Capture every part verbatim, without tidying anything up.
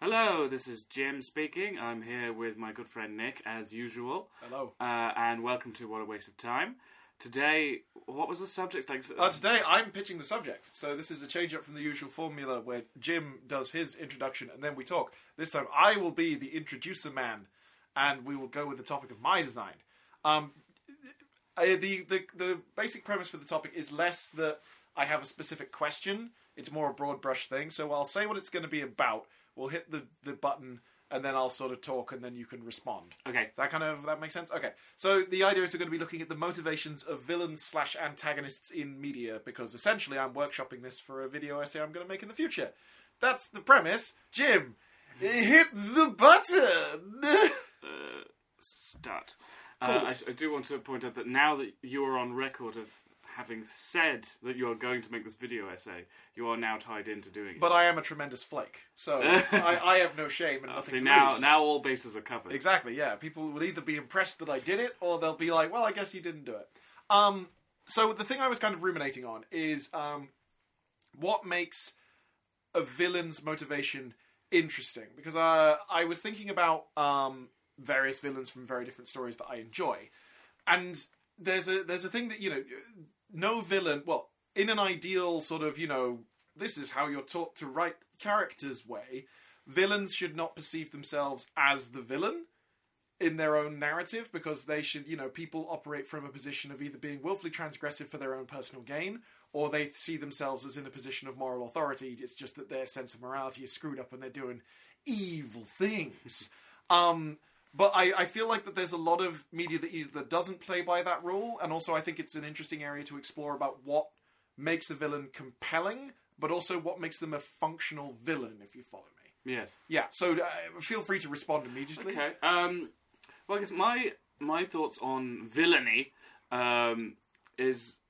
Hello, this is Jim speaking. I'm here with my good friend Nick, as usual. Hello. Uh, and welcome to What a Waste of Time. Today, what was the subject? Thanks. Uh, today, I'm pitching the subject. So this is a change-up from the usual formula where Jim does his introduction and then we talk. This time, I will be the introducer man, and we will go with the topic of my design. Um, the, the, the basic premise for the topic is less that I have a specific question. It's more a broad brush thing. So I'll say what it's going to be about. We'll hit the, the button, and then I'll sort of talk, and then you can respond. Okay. Does that kind of that makes sense? Okay. So the idea is we're going to be looking at the motivations of villains slash antagonists in media, because essentially I'm workshopping this for a video essay I'm going to make in the future. That's the premise. Jim, hit the button! uh, start. Cool. Uh, I, I do want to point out that now that you are on record of having said that you are going to make this video essay, you are now tied into doing it. But I am a tremendous flake, so I, I have no shame and oh, nothing so to now, lose. Now all bases are covered. Exactly, yeah. People will either be impressed that I did it, or they'll be like, well, I guess you didn't do it. Um, so the thing I was kind of ruminating on is um, what makes a villain's motivation interesting? Because uh, I was thinking about um, various villains from very different stories that I enjoy, and there's a there's a thing that, you know... No villain, well, in an ideal sort of, you know, this is how you're taught to write characters way, villains should not perceive themselves as the villain in their own narrative, because they should, you know, people operate from a position of either being willfully transgressive for their own personal gain, or they see themselves as in a position of moral authority. It's just that their sense of morality is screwed up and they're doing evil things. um... But I, I feel like that there's a lot of media that either doesn't play by that rule, and also I think it's an interesting area to explore about what makes a villain compelling, but also what makes them a functional villain, if you follow me. Yes. Yeah, so uh, feel free to respond immediately. Okay. Um, well, I guess my, my thoughts on villainy um, is...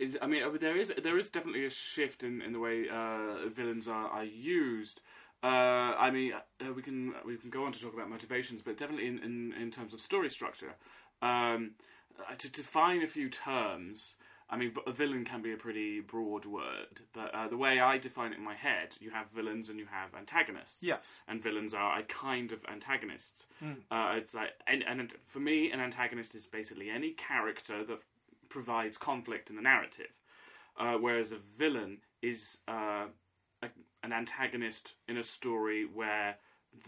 is I mean, there is there is definitely a shift in, in the way uh, villains are, are used. Uh, I mean, uh, we can we can go on to talk about motivations, but definitely in, in, in terms of story structure. Um, uh, to define a few terms, I mean, a villain can be a pretty broad word, but uh, the way I define it in my head, you have villains and you have antagonists. Yes. And villains are a kind of antagonists. Mm. Uh, it's like, and, and for me, an antagonist is basically any character that provides conflict in the narrative, uh, whereas a villain is... Uh, a, an antagonist in a story where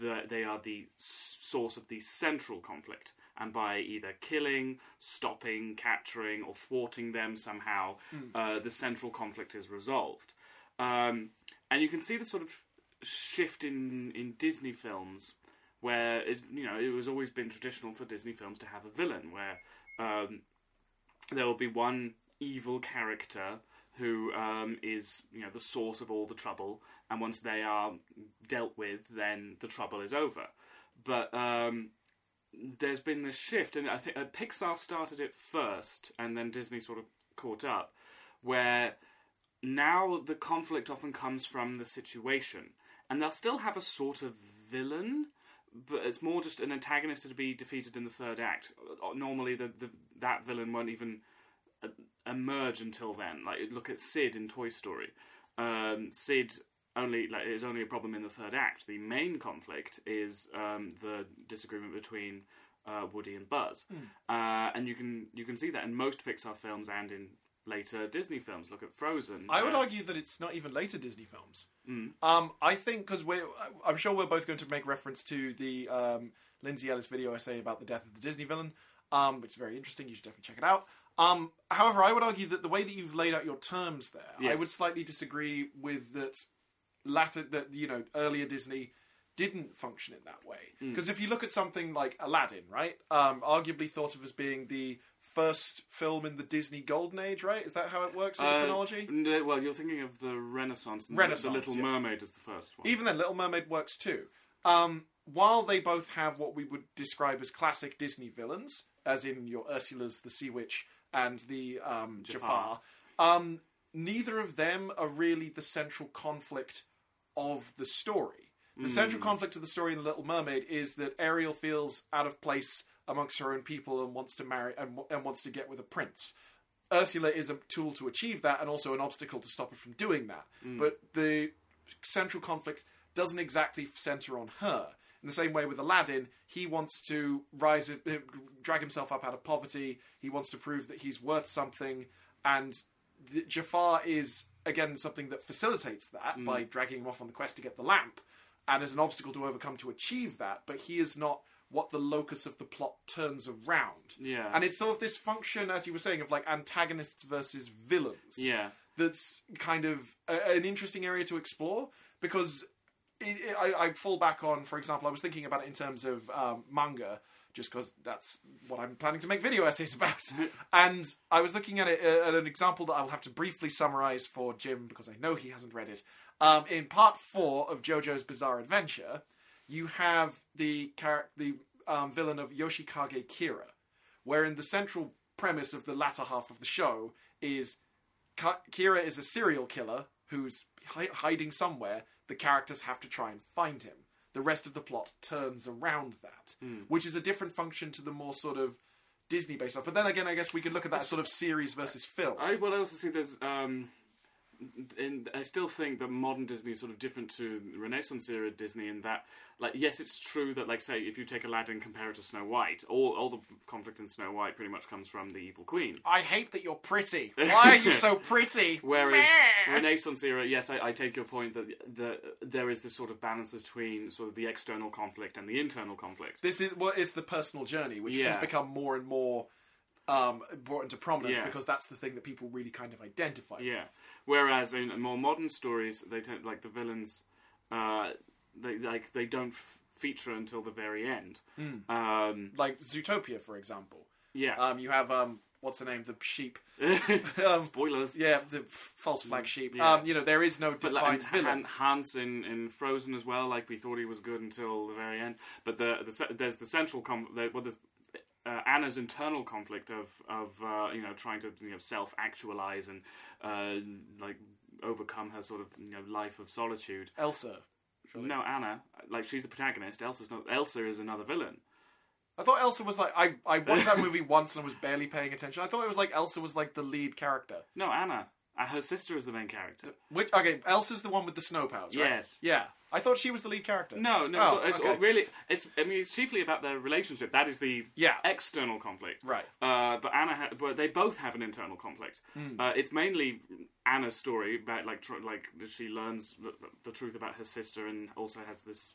the, they are the s- source of the central conflict, and by either killing, stopping, capturing, or thwarting them somehow, mm. uh, the central conflict is resolved. Um, and you can see the sort of shift in, in Disney films, where it's, you know, it was always been traditional for Disney films to have a villain, where um, there will be one evil character who um, is, you know, the source of all the trouble, and once they are dealt with, then the trouble is over. But um, there's been this shift, and I think uh, Pixar started it first, and then Disney sort of caught up, where now the conflict often comes from the situation, and they'll still have a sort of villain, but it's more just an antagonist to be defeated in the third act. Normally, the, the that villain won't even... Uh, emerge until then. Like, look at Sid in Toy Story. Um, Sid only like is only a problem in the third act. The main conflict is um, the disagreement between uh, Woody and Buzz, mm. uh, and you can you can see that in most Pixar films and in later Disney films. Look at Frozen. I would uh, argue that it's not even later Disney films. Mm. Um, I think because we're I'm sure we're both going to make reference to the um, Lindsay Ellis video essay about the death of the Disney villain, um, which is very interesting. You should definitely check it out. Um, however, I would argue that the way that you've laid out your terms there, yes. I would slightly disagree with that. Latter, that you know, earlier Disney didn't function in that way. Because mm. if you look at something like Aladdin, right, um, arguably thought of as being the first film in the Disney Golden Age, right? Is that how it works in uh, chronology? No, well, you're thinking of the Renaissance. And Renaissance. The Little yeah. Mermaid is the first one. Even then, Little Mermaid works too. Um, while they both have what we would describe as classic Disney villains, as in your Ursulas, the Sea Witch. and the um, Jafar. Jafar. Um, neither of them are really the central conflict of the story. The mm. central conflict of the story in The Little Mermaid is that Ariel feels out of place amongst her own people and wants to marry and, and wants to get with a prince. Ursula is a tool to achieve that and also an obstacle to stop her from doing that. Mm. But the central conflict doesn't exactly center on her. In the same way with Aladdin, he wants to rise, drag himself up out of poverty. He wants to prove that he's worth something. And the, Jafar is, again, something that facilitates that mm. by dragging him off on the quest to get the lamp. And as an obstacle to overcome to achieve that. But he is not what the locus of the plot turns around. Yeah. And it's sort of this function, as you were saying, of like antagonists versus villains. Yeah. That's kind of a, an interesting area to explore. Because it, it, I, I fall back on, for example, I was thinking about it in terms of um, manga. Just because that's what I'm planning to make video essays about. And I was looking at it uh, at an example that I'll have to briefly summarize for Jim, because I know he hasn't read it. Um, in part four of JoJo's Bizarre Adventure, you have the char- the um, villain of Yoshikage Kira, wherein the central premise of the latter half of the show is Ka- Kira is a serial killer who's hi- hiding somewhere. The characters have to try and find him. The rest of the plot turns around that, mm. which is a different function to the more sort of Disney-based stuff. But then again, I guess we could look at that sort of series versus film. I well, I also see there's. Um, in, I still think that modern Disney is sort of different to Renaissance era Disney in that, like, yes, it's true that, like, say, if you take Aladdin, compare it to Snow White, all all the conflict in Snow White pretty much comes from the evil queen. I hate that you're pretty. Why are you so pretty? Whereas Renaissance era, yes, I, I take your point that the, there is this sort of balance between sort of the external conflict and the internal conflict. This is well, it's the personal journey, which yeah. has become more and more um, brought into prominence yeah. because that's the thing that people really kind of identify yeah. with. Whereas in more modern stories, they tend, like the villains, uh, they like they don't f- feature until the very end. Mm. Um, like Zootopia, for example. Yeah. Um, you have um, what's the name? The sheep. um, Spoilers. Yeah, the f- false flag sheep. Yeah. Um, you know, there is no defined like, villain. And Hans in, in Frozen as well. Like we thought he was good until the very end. But the, the there's the central com. The, well, there's Uh, Anna's internal conflict of of uh, you know trying to you know self actualize and uh, like overcome her sort of you know life of solitude. Elsa, surely. No Anna, like she's the protagonist. Elsa's not. Elsa is another villain. I thought Elsa was like I, I watched that movie once and I was barely paying attention. I thought it was like Elsa was like the lead character. No Anna, uh, her sister is the main character. Which okay, Elsa's the one with the snow powers, right? Yes, yeah. I thought she was the lead character. No, no, oh, it's, it's okay. really. It's I mean, it's chiefly about their relationship. That is the yeah. external conflict, right? Uh, but Anna, ha- but they both have an internal conflict. Mm. Uh, it's mainly Anna's story about like, tr- like she learns the, the truth about her sister, and also has this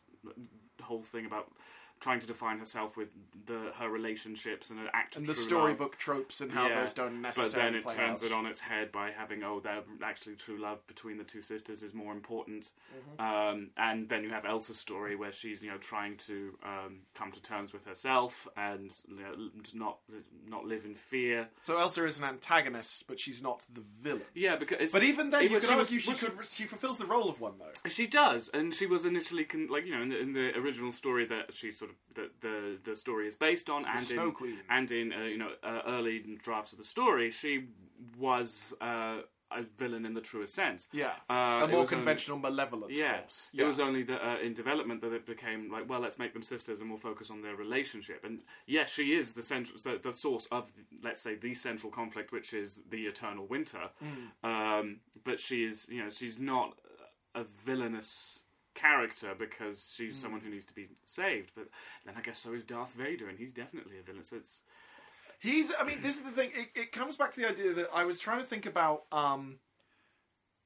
whole thing about trying to define herself with the her relationships and an act of and the storybook love. Tropes and how yeah. those don't necessarily play out. But then it turns out. it on its head by having oh, they're actually true love between the two sisters is more important. Mm-hmm. Um, and then you have Elsa's story where she's you know trying to um, come to terms with herself and you know, not not live in fear. So Elsa is an antagonist, but she's not the villain. Yeah, because but even then, it, you could she argue was, she, was, could, she fulfills the role of one though. She does, and she was initially con- like you know in the, in the original story that she sort of. That the the story is based on, and in, and in uh, you know uh, early drafts of the story, she was uh, a villain in the truest sense. Yeah, uh, a more conventional only, malevolent yeah, force. Yeah, it was only the, uh, in development that it became like, well, let's make them sisters, and we'll focus on their relationship. And yes, yeah, she is the central, the, the source of, let's say, the central conflict, which is the eternal winter. Mm. Um, but she is, you know, she's not a villainous character because she's mm. someone who needs to be saved, but then I guess so is Darth Vader, and he's definitely a villain. So it's he's. I mean, this is the thing. It, it comes back to the idea that I was trying to think about. Um,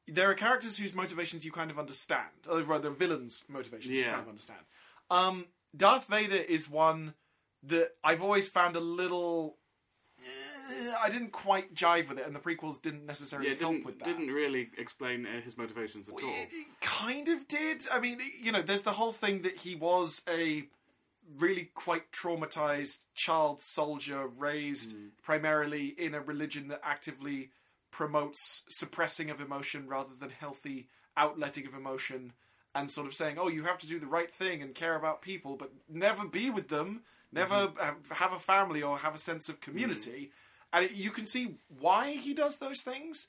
there are characters whose motivations you kind of understand, or rather, villains' motivations yeah. you kind of understand. Um, Darth Vader is one that I've always found a little. I didn't quite jive with it, and the prequels didn't necessarily yeah, didn't, help with that. Didn't really explain uh, his motivations at well, all. It, it kind of did. I mean, you know, there's the whole thing that he was a really quite traumatized child soldier raised mm. primarily in a religion that actively promotes suppressing of emotion rather than healthy outletting of emotion, and sort of saying, oh, you have to do the right thing and care about people, but never be with them, never mm-hmm. have a family or have a sense of community. Mm. And it, you can see why he does those things.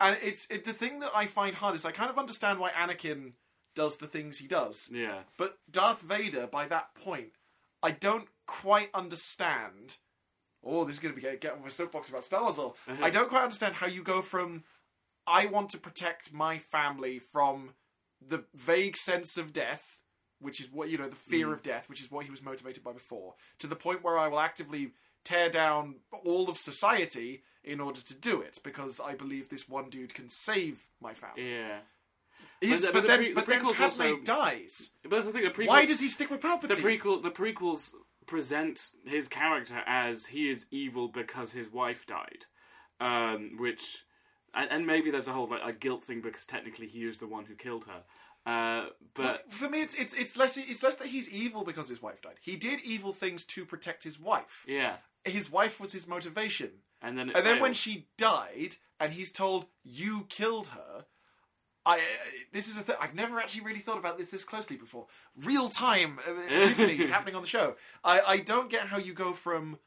And it's it, the thing that I find hard is I kind of understand why Anakin does the things he does. Yeah. But Darth Vader, by that point, I don't quite understand. Oh, this is going to be getting get on my soapbox about Star Wars. All. Uh-huh. I don't quite understand how you go from I want to protect my family from the vague sense of death, which is what, you know, the fear mm. of death, which is what he was motivated by before, to the point where I will actively tear down all of society in order to do it, because I believe this one dude can save my family. Yeah. But, but, but then, the pre- but the then Padme also, dies. But that's the thing, the prequels, why does he stick with Palpatine? The, prequel, the prequels present his character as he is evil because his wife died. Um, which... And, and maybe there's a whole like a guilt thing because technically he is the one who killed her. Uh, but well, for me, it's it's it's less it's less that he's evil because his wife died. He did evil things to protect his wife. Yeah, his wife was his motivation. And then it and failed. Then when she died, and he's told you killed her. I uh, this is a thing I've never actually really thought about this this closely before. Real time epiphanies happening on the show. I I don't get how you go from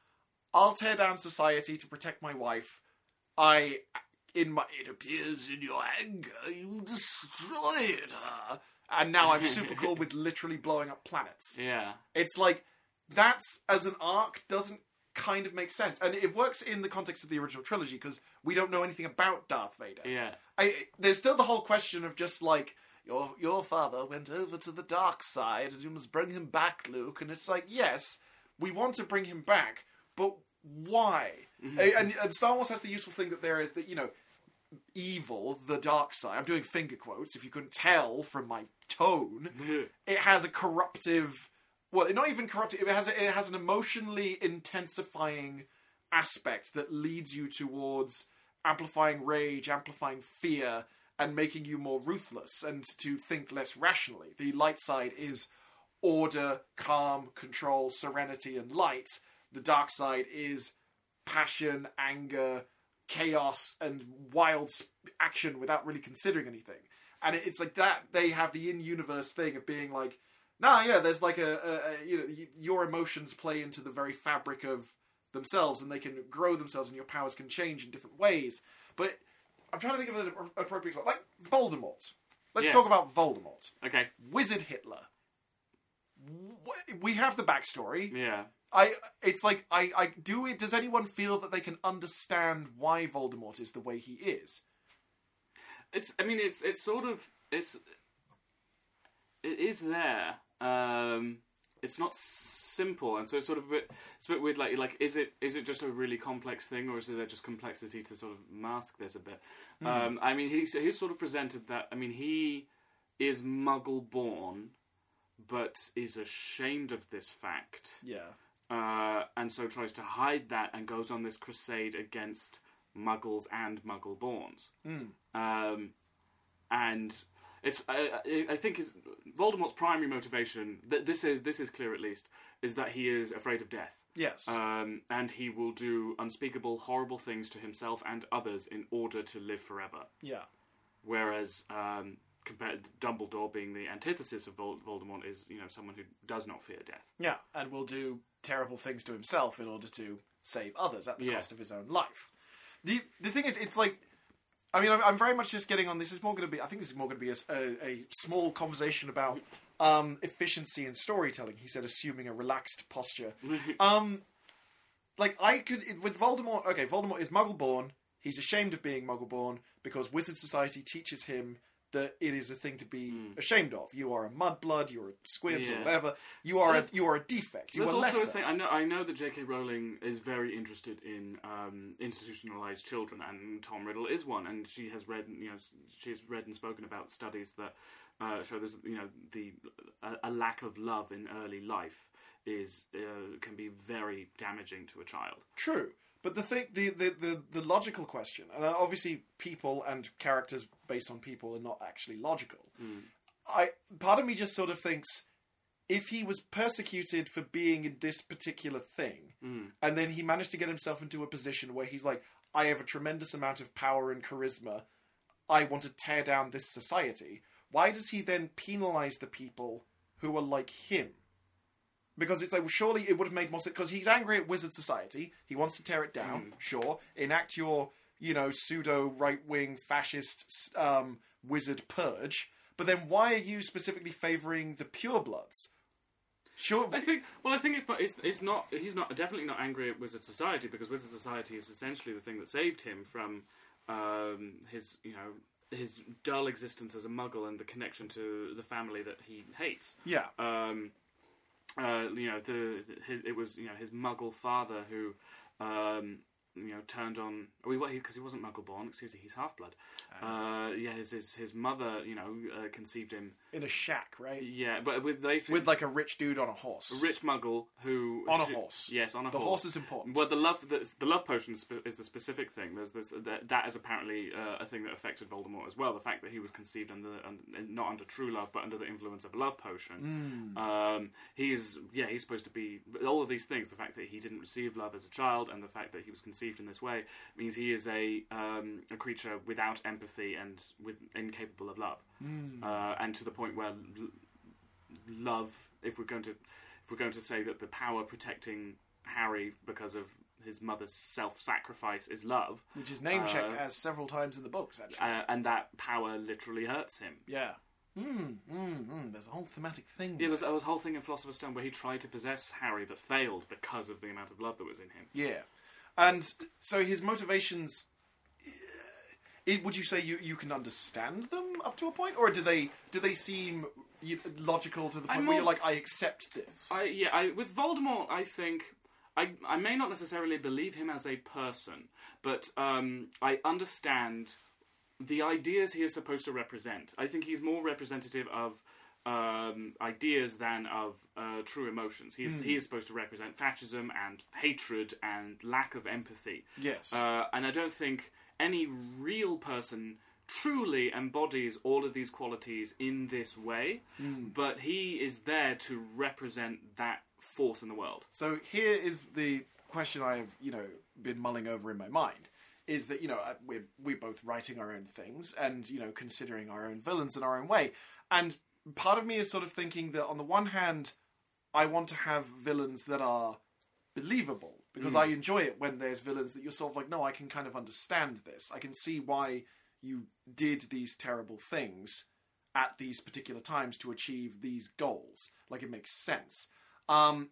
I'll tear down society to protect my wife. I. In my, it appears in your anger, you destroyed her. And now I'm super cool with literally blowing up planets. Yeah. It's like, that's, as an arc, doesn't kind of make sense. And it works in the context of the original trilogy, because we don't know anything about Darth Vader. Yeah. I, there's still the whole question of just like, your your father went over to the dark side, and you must bring him back, Luke. And it's like, yes, we want to bring him back, but why? Mm-hmm. And, and Star Wars has the useful thing that there is that, you know, evil, the dark side, I'm doing finger quotes if you couldn't tell from my tone, it has a corruptive, well, not even corruptive, it has a, it has an emotionally intensifying aspect that leads you towards amplifying rage, amplifying fear, and making you more ruthless and to think less rationally. The light side is order, calm, control, serenity, and light. The dark side is passion, anger, chaos, and wild action without really considering anything. And it's like that, they have the in-universe thing of being like, nah, yeah, there's like a, a, a you know, your emotions play into the very fabric of themselves, and they can grow themselves, and your powers can change in different ways. But I'm trying to think of an appropriate example. Like Voldemort. Let's yes. talk about Voldemort. Okay. Wizard Hitler. We have the backstory. Yeah. I it's like I, I do it. Does anyone feel that they can understand why Voldemort is the way he is? It's I mean it's it's sort of it's it is there. Um, it's not simple, and so it's sort of a bit it's a bit weird. Like like is it is it just a really complex thing, or is there just complexity to sort of mask this a bit? Mm. Um, I mean he's he's sort of presented that. I mean he is Muggle born, but is ashamed of this fact. Yeah. Uh, and so tries to hide that and goes on this crusade against Muggles and Muggle-borns. Mm. Um, and it's I, I think his, Voldemort's primary motivation, th- this is this is clear at least, is that he is afraid of death. Yes. Um, and he will do unspeakable, horrible things to himself and others in order to live forever. Yeah. Whereas um, compared to Dumbledore being the antithesis of Vol- Voldemort is, you know, someone who does not fear death. Yeah, and will do terrible things to himself in order to save others at the yeah. cost of his own life. The the thing is, it's like, I mean, I'm, I'm very much just getting on, this is more going to be, I think this is more going to be a, a, a small conversation about um, efficiency in storytelling. He said, assuming a relaxed posture. um, like, I could, with Voldemort, okay, Voldemort is Muggle-born, he's ashamed of being Muggle-born, because Wizard Society teaches him that it is a thing to be mm. ashamed of. You are a mudblood, you're a squibs, yeah. or whatever. You are a, you are a defect. You are also lesser. A thing, I know, I know that J K. Rowling is very interested in um, institutionalized children, and Tom Riddle is one. And she has read, you know, she has read and spoken about studies that uh, show there's, you know, the a, a lack of love in early life is uh, can be very damaging to a child. True. But the thing, the, the, the, the logical question, and obviously people and characters based on people are not actually logical. Mm. I part of me just sort of thinks, if he was persecuted for being in this particular thing, mm. and then he managed to get himself into a position where he's like, I have a tremendous amount of power and charisma, I want to tear down this society, why does he then penalise the people who are like him? Because it's like, well, surely it would have made more sense. Because he's angry at Wizard Society. He wants to tear it down. Mm. Sure. Enact your, you know, pseudo right-wing fascist um, wizard purge. But then why are you specifically favouring the purebloods? Sure. I think. Well, I think it's but it's it's not. He's not definitely not angry at Wizard Society, because Wizard Society is essentially the thing that saved him from um, his you know. his dull existence as a Muggle and the connection to the family that he hates. Yeah. Um, uh, you know, the his, it was you know his Muggle father who, um, you know, turned on. Well, because he, he wasn't Muggle born. Excuse me, he's half blood. Uh, yeah, his, his his mother, you know, uh, conceived him in a shack, right? Yeah, but with they, with like a rich dude on a horse, a rich Muggle who on a sh- horse. Yes, on a the horse. The horse is important. Well, the love the, the love potion is the specific thing. There's this that, that is apparently uh, a thing that affected Voldemort as well. The fact that he was conceived under, under not under true love, but under the influence of a love potion. Mm. Um, he's yeah, he's supposed to be all of these things. The fact that he didn't receive love as a child, and the fact that he was conceived in this way means he is a um, a creature without empathy. And with incapable of love, mm. uh, and to the point where l- love, if we're going to, if we're going to say that the power protecting Harry because of his mother's self-sacrifice is love, which is name checked uh, as several times in the books, actually, uh, and that power literally hurts him. Yeah. Mm, mm, mm. There's a whole thematic thing. Yeah, there was, there was a whole thing in Philosopher's Stone where he tried to possess Harry but failed because of the amount of love that was in him. Yeah, and so his motivations. It, would you say you, you can understand them up to a point, or do they do they seem you, logical to the point more, where you're like, I accept this? I, yeah, I, with Voldemort, I think I I may not necessarily believe him as a person, but um, I understand the ideas he is supposed to represent. I think he's more representative of um, ideas than of uh, true emotions. He is mm. he is supposed to represent fascism and hatred and lack of empathy. Yes, uh, and I don't think. Any real person truly embodies all of these qualities in this way, mm. but he is there to represent that force in the world. So here is the question I've, you know, been mulling over in my mind, is that, you know, we're, we're both writing our own things and, you know, considering our own villains in our own way. And part of me is sort of thinking that on the one hand, I want to have villains that are believable, because mm. I enjoy it when there's villains that you're sort of like, no, I can kind of understand this. I can see why you did these terrible things at these particular times to achieve these goals. Like, it makes sense. Um,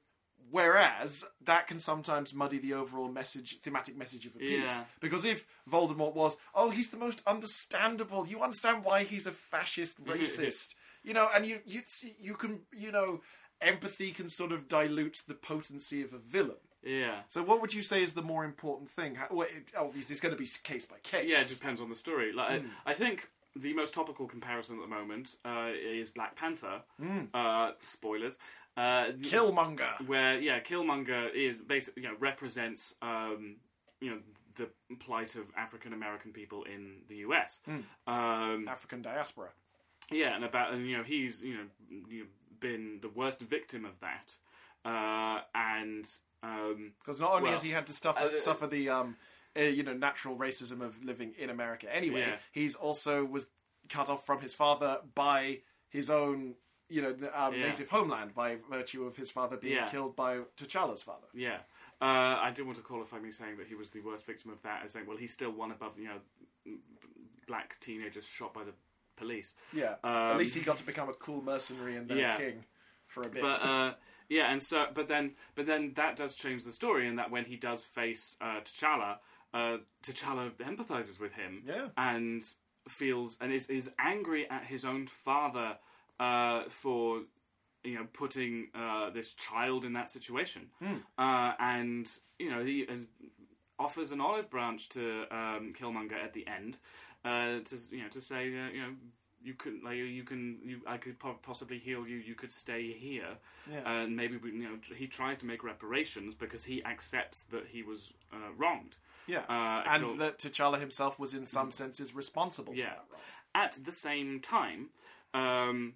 whereas, that can sometimes muddy the overall message, thematic message of a piece. Yeah. Because if Voldemort was, oh, he's the most understandable. You understand why he's a fascist racist. You know, and you, you, you can, you know, empathy can sort of dilute the potency of a villain. Yeah. So what would you say is the more important thing? How, well, it, obviously, it's going to be case by case. Yeah, it depends on the story. Like, mm. I, I think the most topical comparison at the moment uh, is Black Panther. Mm. Uh, spoilers. Uh, Killmonger. Where, yeah, Killmonger is basically, you know, represents, um, you know, the plight of African-American people in the U S. Mm. Um, African diaspora. Yeah, and about, and, you know, he's, you know, you know, been the worst victim of that. Uh, and... Because um, not only well, has he had to suffer, uh, suffer the um, uh, you know natural racism of living in America anyway, yeah. he's also was cut off from his father by his own you know um, yeah. native homeland by virtue of his father being yeah. killed by T'Challa's father. Yeah, uh, I do want to qualify me saying that he was the worst victim of that as saying, well, he's still one above you know black teenagers shot by the police. Yeah, um, at least he got to become a cool mercenary and then yeah. a king for a bit. But, uh, Yeah, and so, but then, but then that does change the story in that when he does face uh, T'Challa, uh, T'Challa empathizes with him, yeah. and feels and is, is angry at his own father uh, for you know putting uh, this child in that situation, mm. uh, and you know he uh, offers an olive branch to um, Killmonger at the end uh, to you know to say uh, you know. You could, like, you can, you, I could po- possibly heal you. You could stay here, yeah. and maybe we, you know. He tries to make reparations because he accepts that he was uh, wronged. Yeah, uh, and you know, that T'Challa himself was, in some senses, responsible. Yeah. For that wrong. At the same time, um,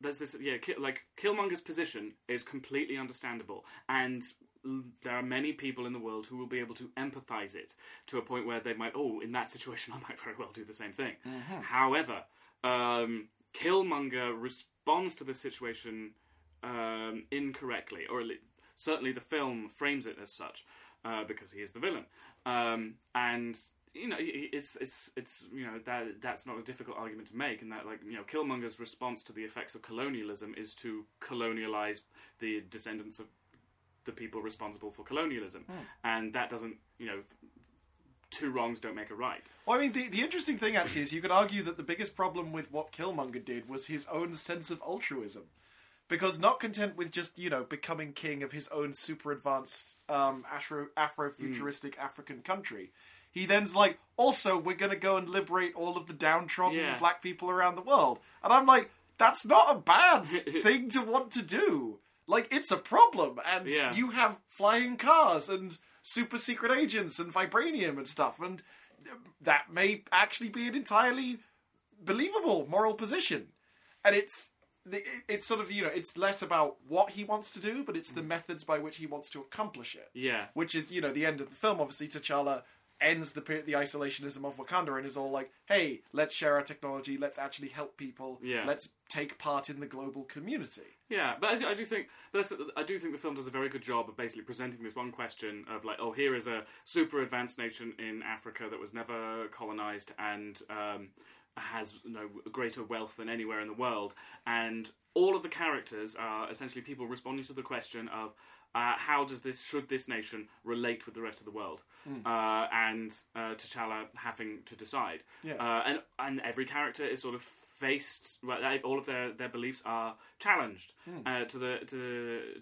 there's this. Yeah, ki- like Killmonger's position is completely understandable, and there are many people in the world who will be able to empathise it to a point where they might. Oh, in that situation, I might very well do the same thing. Mm-hmm. However. Um, Killmonger responds to the situation um, incorrectly, or at least, certainly the film frames it as such, uh, because he is the villain. Um, and you know, it's it's it's you know that that's not a difficult argument to make, and that, like, you know, Killmonger's response to the effects of colonialism is to colonialize the descendants of the people responsible for colonialism, mm. and that doesn't, you know. Two wrongs don't make a right. Well, I mean, the, the interesting thing, actually, is you could argue that the biggest problem with what Killmonger did was his own sense of altruism. Because not content with just, you know, becoming king of his own super advanced um, Afro, Afro-futuristic mm. African country, he then's like, also, we're going to go and liberate all of the downtrodden yeah. black people around the world. And I'm like, that's not a bad thing to want to do. Like, it's a problem. And yeah. you have flying cars and super secret agents and vibranium and stuff, and that may actually be an entirely believable moral position. And it's it's sort of, you know, it's less about what he wants to do, but it's the methods by which he wants to accomplish it. Yeah. Which is, you know, the end of the film. Obviously, T'Challa ends the the isolationism of Wakanda and is all like, hey, let's share our technology, let's actually help people, yeah. let's take part in the global community. Yeah, but I do, I do think but that's, I do think the film does a very good job of basically presenting this one question of, like, oh, here is a super advanced nation in Africa that was never colonized and um, has no greater wealth than anywhere in the world, and all of the characters are essentially people responding to the question of, Uh, how does this, should this nation relate with the rest of the world? Mm. Uh, and uh, T'Challa having to decide. Yeah. Uh, and and every character is sort of faced. Well, they, all of their, their beliefs are challenged mm. uh, to the to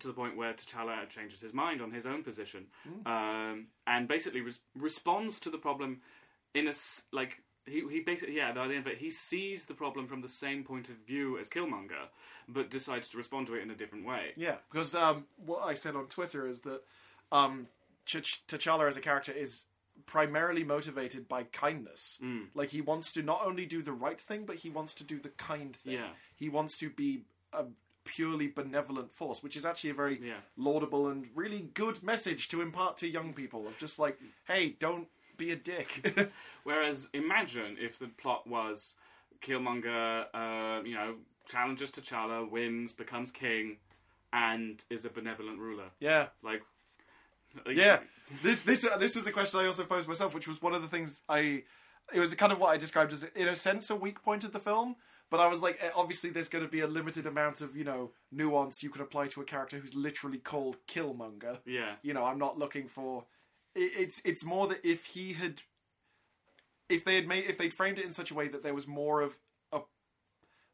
to the point where T'Challa changes his mind on his own position, mm. um, and basically res- responds to the problem in a s- like. He he basically, yeah, by the end of it, he sees the problem from the same point of view as Killmonger, but decides to respond to it in a different way. Yeah, because um, what I said on Twitter is that um, Ch- T'Challa as a character is primarily motivated by kindness. Mm. Like, he wants to not only do the right thing, but he wants to do the kind thing. Yeah. He wants to be a purely benevolent force, which is actually a very yeah. laudable and really good message to impart to young people of just like, hey, don't be a dick. Whereas, imagine if the plot was Killmonger, uh, you know, challenges T'Challa, wins, becomes king, and is a benevolent ruler. Yeah. Like, yeah. this this, uh, this was a question I also posed myself, which was one of the things I... It was kind of what I described as, in a sense, a weak point of the film, but I was like, obviously there's going to be a limited amount of, you know, nuance you can apply to a character who's literally called Killmonger. Yeah. You know, I'm not looking for... It's it's more that if he had, if they had made, if they'd framed it in such a way that there was more of a,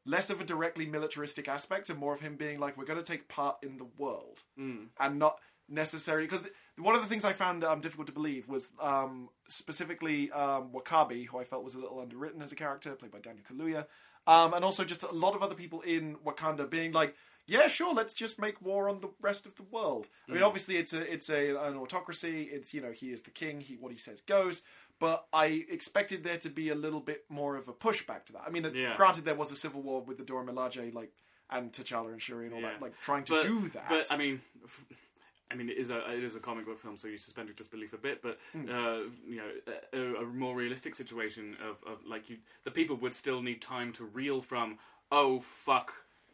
less of a directly militaristic aspect and more of him being like, we're going to take part in the world mm. and not necessarily, because one of the things I found um, difficult to believe was um, specifically um, Wakabi, who I felt was a little underwritten as a character, played by Daniel Kaluuya, um, and also just a lot of other people in Wakanda being like, yeah, sure, let's just make war on the rest of the world. I mean, obviously, it's a it's a, an autocracy. It's, you know, he is the king. He what he says goes. But I expected there to be a little bit more of a pushback to that. I mean, yeah. granted, there was a civil war with the Dora Milaje, like, and T'Challa and Shuri and all yeah. that, like, trying to but, do that. But, I mean... F- I mean, it is a it is a comic book film, so you suspend your disbelief a bit. But mm. uh, you know, a, a more realistic situation of, of like you, the people would still need time to reel from. Oh fuck,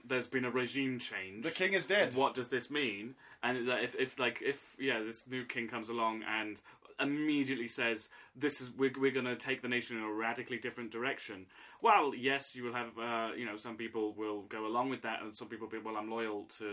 there's been a regime change. The king is dead. What does this mean? And if if like if yeah, this new king comes along and immediately says, "This is we're we're going to take the nation in a radically different direction." Well, yes, you will have uh, you know, some people will go along with that, and some people will be, well, I'm loyal to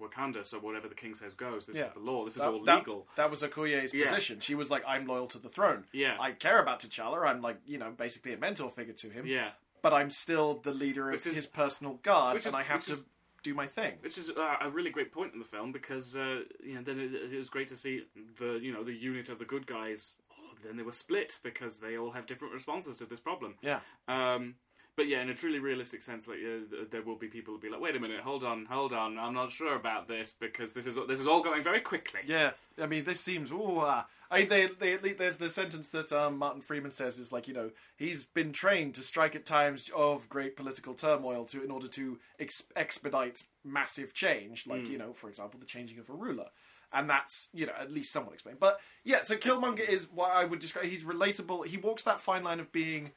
Wakanda, so whatever the king says goes. This yeah. is the law. This that, is all legal. That, that was Okoye's yeah. position. She was like, I'm loyal to the throne. Yeah. I care about T'Challa. I'm like, you know, basically a mentor figure to him. Yeah. But I'm still the leader of is, his personal guard, is, and I have to is, do my thing. Which is uh, a really great point in the film, because uh, you know, then it, it was great to see the, you know, the unit of the good guys. Oh, then they were split because they all have different responses to this problem. Yeah. Um, But yeah, in a truly realistic sense, like uh, there will be people who will be like, "Wait a minute, hold on, hold on, I'm not sure about this because this is this is all going very quickly." Yeah, I mean, this seems. Ooh, ah. I mean, they, they, there's the sentence that um, Martin Freeman says is like, you know, he's been trained to strike at times of great political turmoil to in order to ex- expedite massive change, like mm. you know, for example, the changing of a ruler, and that's, you know, at least somewhat explained. But yeah, so Killmonger is what I would describe. He's relatable. He walks that fine line of being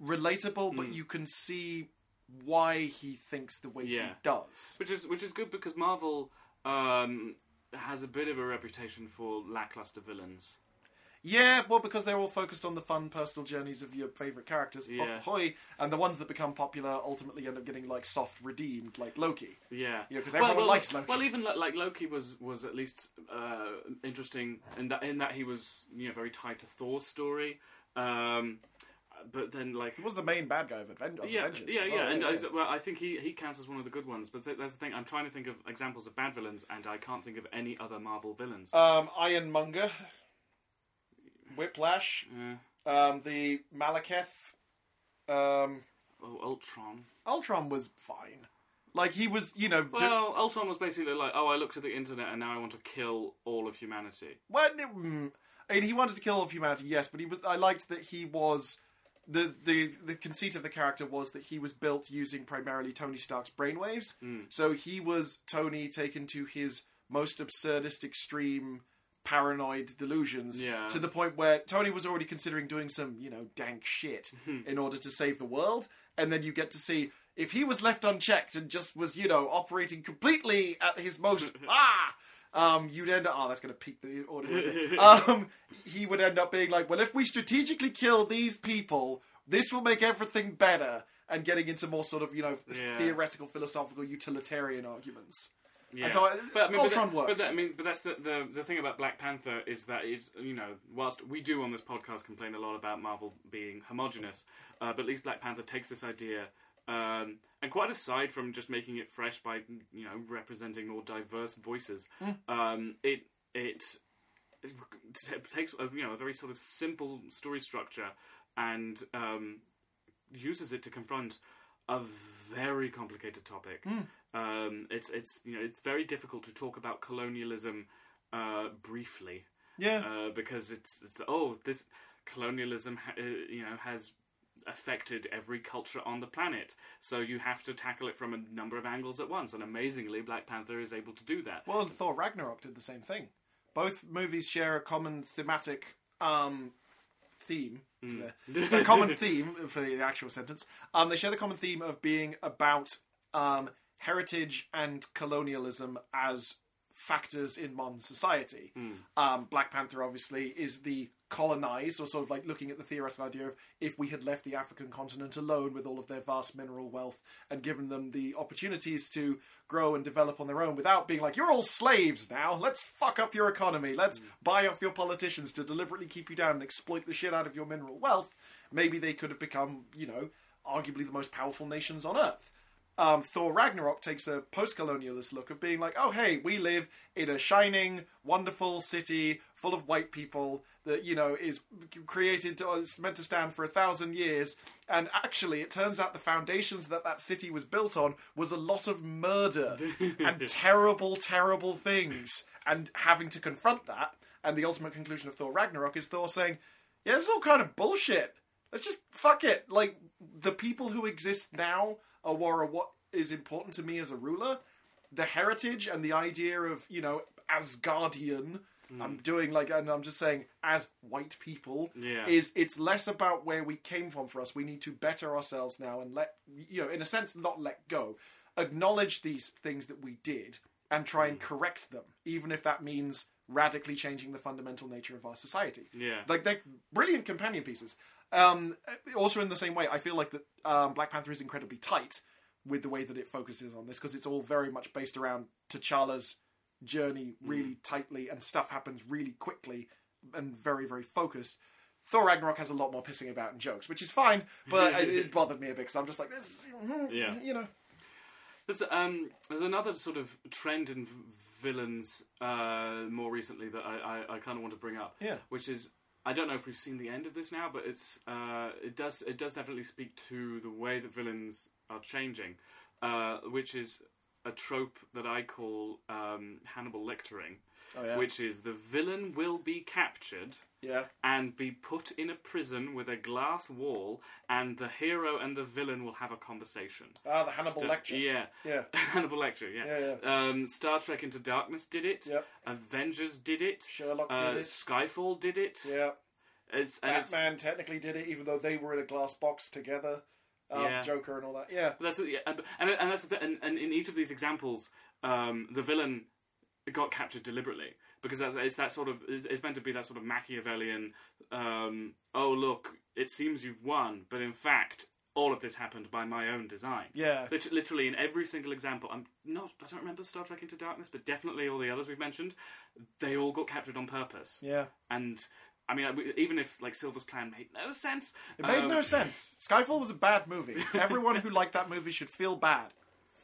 relatable, but mm. you can see why he thinks the way yeah. he does. Which is which is good, because Marvel um, has a bit of a reputation for lackluster villains. Yeah, well, because they're all focused on the fun personal journeys of your favourite characters. Yeah. Ahoy! And the ones that become popular ultimately end up getting, like, soft redeemed, like Loki. Yeah. You know, because everyone well, well, likes Loki. Well, even, like, Loki was, was at least uh, interesting in that, in that he was, you know, very tied to Thor's story. Um, but then, like... He was the main bad guy of Aven- yeah, Avengers. Yeah, well. yeah, and yeah, yeah. I, well, I think he, he counts as one of the good ones. But th- that's the thing, I'm trying to think of examples of bad villains, and I can't think of any other Marvel villains. Um, Ironmonger... Whiplash, yeah. um, the Malekith, um, oh Ultron. Ultron was fine. Like he was, you know. Well, d- Ultron was basically like, oh, I looked at the internet and now I want to kill all of humanity. Well, it, and he wanted to kill all of humanity, yes, but he was. I liked that he was. The, the the conceit of the character was that he was built using primarily Tony Stark's brainwaves, mm. so he was Tony taken to his most absurdist extreme. Paranoid delusions yeah. to the point where Tony was already considering doing some, you know, dank shit in order to save the world. And then you get to see if he was left unchecked and just was, you know, operating completely at his most ah, um, you'd end up oh that's gonna peak the audience. um, he would end up being like, well, if we strategically kill these people, this will make everything better. And getting into more sort of, you know, yeah. theoretical, philosophical, utilitarian arguments. Yeah, and so I, but I mean, Ultron but that, worked. But that, I mean, but that's the, the the thing about Black Panther is that is you know, whilst we do on this podcast complain a lot about Marvel being homogenous, uh, but at least Black Panther takes this idea um, and quite aside from just making it fresh by you know representing more diverse voices, mm. um, it it it takes a, you know a very sort of simple story structure and um, uses it to confront a very complicated topic. Mm. Um, it's it's you know it's very difficult to talk about colonialism uh, briefly. Yeah. Uh, because it's, it's oh this colonialism ha- you know has affected every culture on the planet, so you have to tackle it from a number of angles at once. And amazingly, Black Panther is able to do that. Well, and Thor Ragnarok did the same thing. Both movies share a common thematic um, theme. Mm. The common theme for the actual sentence. Um, they share the common theme of being about um, heritage and colonialism as factors in modern society. Mm. Um, Black Panther obviously is the colonized, or sort of like looking at the theoretical idea of if we had left the African continent alone with all of their vast mineral wealth and given them the opportunities to grow and develop on their own without being like, you're all slaves now, let's fuck up your economy, let's mm. buy off your politicians to deliberately keep you down and exploit the shit out of your mineral wealth, maybe they could have become, you know, arguably the most powerful nations on Earth. Um, Thor Ragnarok takes a post-colonialist look of being like, oh, hey, we live in a shining, wonderful city full of white people that, you know, is created, to, is meant to stand for a thousand years. And actually, it turns out the foundations that that city was built on was a lot of murder and terrible, terrible things. And having to confront that. And the ultimate conclusion of Thor Ragnarok is Thor saying, yeah, this is all kind of bullshit. Let's just fuck it. Like, the people who exist now... Awara, what is important to me as a ruler, the heritage and the idea of, you know, Asgardian, mm. I'm doing like, and I'm just saying, as white people, yeah. is it's less about where we came from for us. We need to better ourselves now and let, you know, in a sense, not let go. Acknowledge these things that we did and try mm. and correct them, even if that means radically changing the fundamental nature of our society. Yeah. Like, they're brilliant companion pieces. Um, also in the same way, I feel like that um, Black Panther is incredibly tight with the way that it focuses on this, because it's all very much based around T'Challa's journey really mm. tightly, and stuff happens really quickly and very, very focused. Thor Ragnarok has a lot more pissing about and jokes, which is fine, but it, it bothered me a bit, because I'm just like, this is, yeah. you know. There's, um, there's another sort of trend in villains uh, more recently that I, I, I kind of want to bring up, yeah. which is, I don't know if we've seen the end of this now, but it's uh, it does it does definitely speak to the way the villains are changing, uh, which is a trope that I call um, Hannibal Lectering, oh, yeah. which is the villain will be captured yeah. and be put in a prison with a glass wall, and the hero and the villain will have a conversation. Ah, the Hannibal St- Lecture. Yeah. yeah. Hannibal Lecture, yeah. yeah, yeah. Um, Star Trek Into Darkness did it. Yep. Avengers did it. Sherlock uh, did it. Skyfall did it. Yeah. It's, Batman it's, technically did it, even though they were in a glass box together. um, yeah. Joker and all that. Yeah, but that's yeah, and and that's and, and in each of these examples, um, the villain got captured deliberately because it's that sort of it's meant to be that sort of Machiavellian. Um, oh look, it seems you've won, but in fact. All of this happened by my own design. Yeah. Literally in every single example, I'm not, I don't remember Star Trek Into Darkness, but definitely all the others we've mentioned, they all got captured on purpose. Yeah. And, I mean, even if, like, Silver's plan made no sense... It made um, no sense. Skyfall was a bad movie. Everyone who liked that movie should feel bad.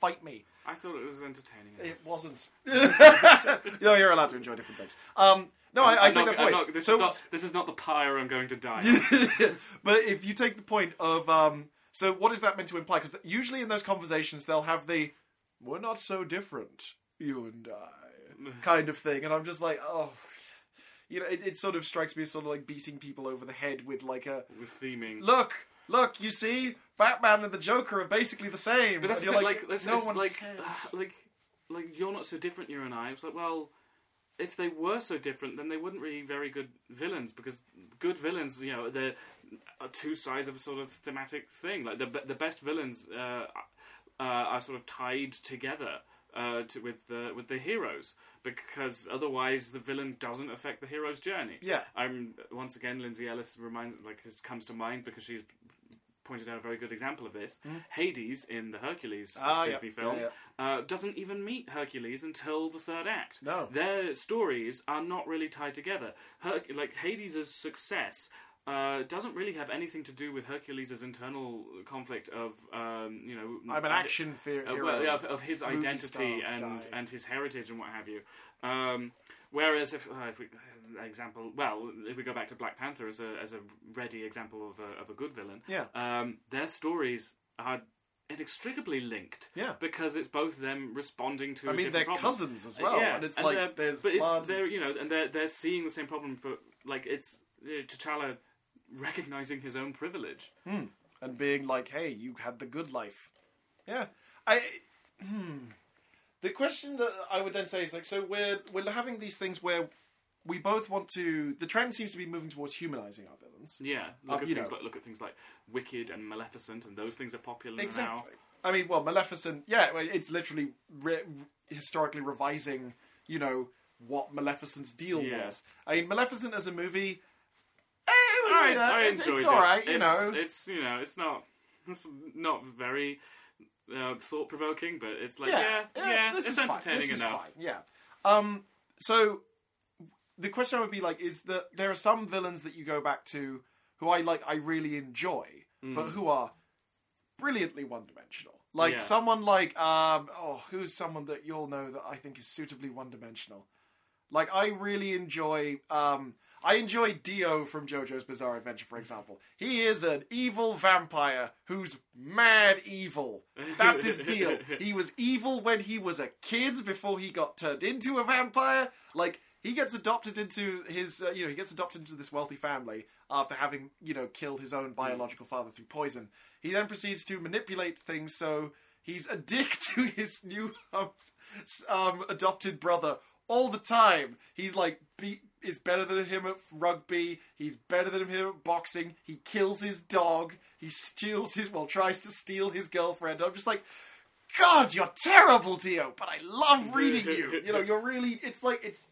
Fight me. I thought it was entertaining. Enough. It wasn't. No, you're allowed to enjoy different things. Um... No, I'm, I, I I'm take not, that point. Not, this, so, is not, this is not the pyre I'm going to die. But if you take the point of... Um, so what is that meant to imply? Because usually in those conversations, they'll have the, we're not so different, you and I, kind of thing. And I'm just like, oh... You know, it, it sort of strikes me as sort of like beating people over the head with like a... With theming. Look, look, you see? Batman and the Joker are basically the same. But that's the thing, like, like no one like, cares. Like, like, you're not so different, you and I. It's like, well... If they were so different, then they wouldn't be very good villains, because good villains, you know, they're two sides of a sort of thematic thing. Like, the the best villains uh, uh, are sort of tied together uh, to, with the with the heroes, because otherwise the villain doesn't affect the hero's journey. Yeah. I'm once again, Lindsay Ellis reminds like comes to mind because she's pointed out a very good example of this. Mm-hmm. Hades in the Hercules ah, Disney yeah, film yeah, yeah. Uh, doesn't even meet Hercules until the third act. No, their stories are not really tied together. Her- like Hades' success uh, doesn't really have anything to do with Hercules' internal conflict of um, you know. I'm an action uh, fear hero. Well, of, of his identity and, and his heritage and what have you. Um, whereas if, uh, if we. Example, well, if we go back to Black Panther as a as a ready example of a, of a good villain, yeah, um, their stories are inextricably linked, yeah, because it's both them responding to. I mean, they're problem. cousins as well, uh, yeah. and it's and like there's but blood. It's, they're you know, and they're they're seeing the same problem, but like it's you know, T'Challa recognizing his own privilege mm. and being like, "Hey, you had the good life," yeah. I hmm. The question that I would then say is like, so we're we're having these things where. We both want to... The trend seems to be moving towards humanising our villains. Yeah. Look, um, at things like, look at things like Wicked and Maleficent, and those things are popular exactly. now. I mean, well, Maleficent... Yeah, it's literally re- historically revising, you know, what Maleficent's deal yeah. was. I mean, Maleficent as a movie... Eh, I, yeah, I enjoyed it's, it's all right, it. It's alright, you know. It's, you know, it's not... It's not very uh, thought-provoking, but it's like, yeah, yeah, yeah, yeah this it's is entertaining fine. This enough. Is fine, yeah. Um, so... The question would be like, is that there are some villains that you go back to who I like, I really enjoy, mm. but who are brilliantly one-dimensional. Like yeah. someone like, um, oh, who's someone that you'll know that I think is suitably one-dimensional? Like I really enjoy, um, I enjoy Dio from JoJo's Bizarre Adventure, for example. He is an evil vampire who's mad evil. That's his deal. He was evil when he was a kid before he got turned into a vampire. Like. He gets adopted into his, uh, you know, he gets adopted into this wealthy family after having, you know, killed his own biological father through poison. He then proceeds to manipulate things, so he's a dick to his new um, um, adopted brother all the time. He's like, be- is better than him at rugby. He's better than him at boxing. He kills his dog. He steals his, well, tries to steal his girlfriend. I'm just like. God, you're terrible, Dio, but I love reading you. You know, you're really, it's like, it's,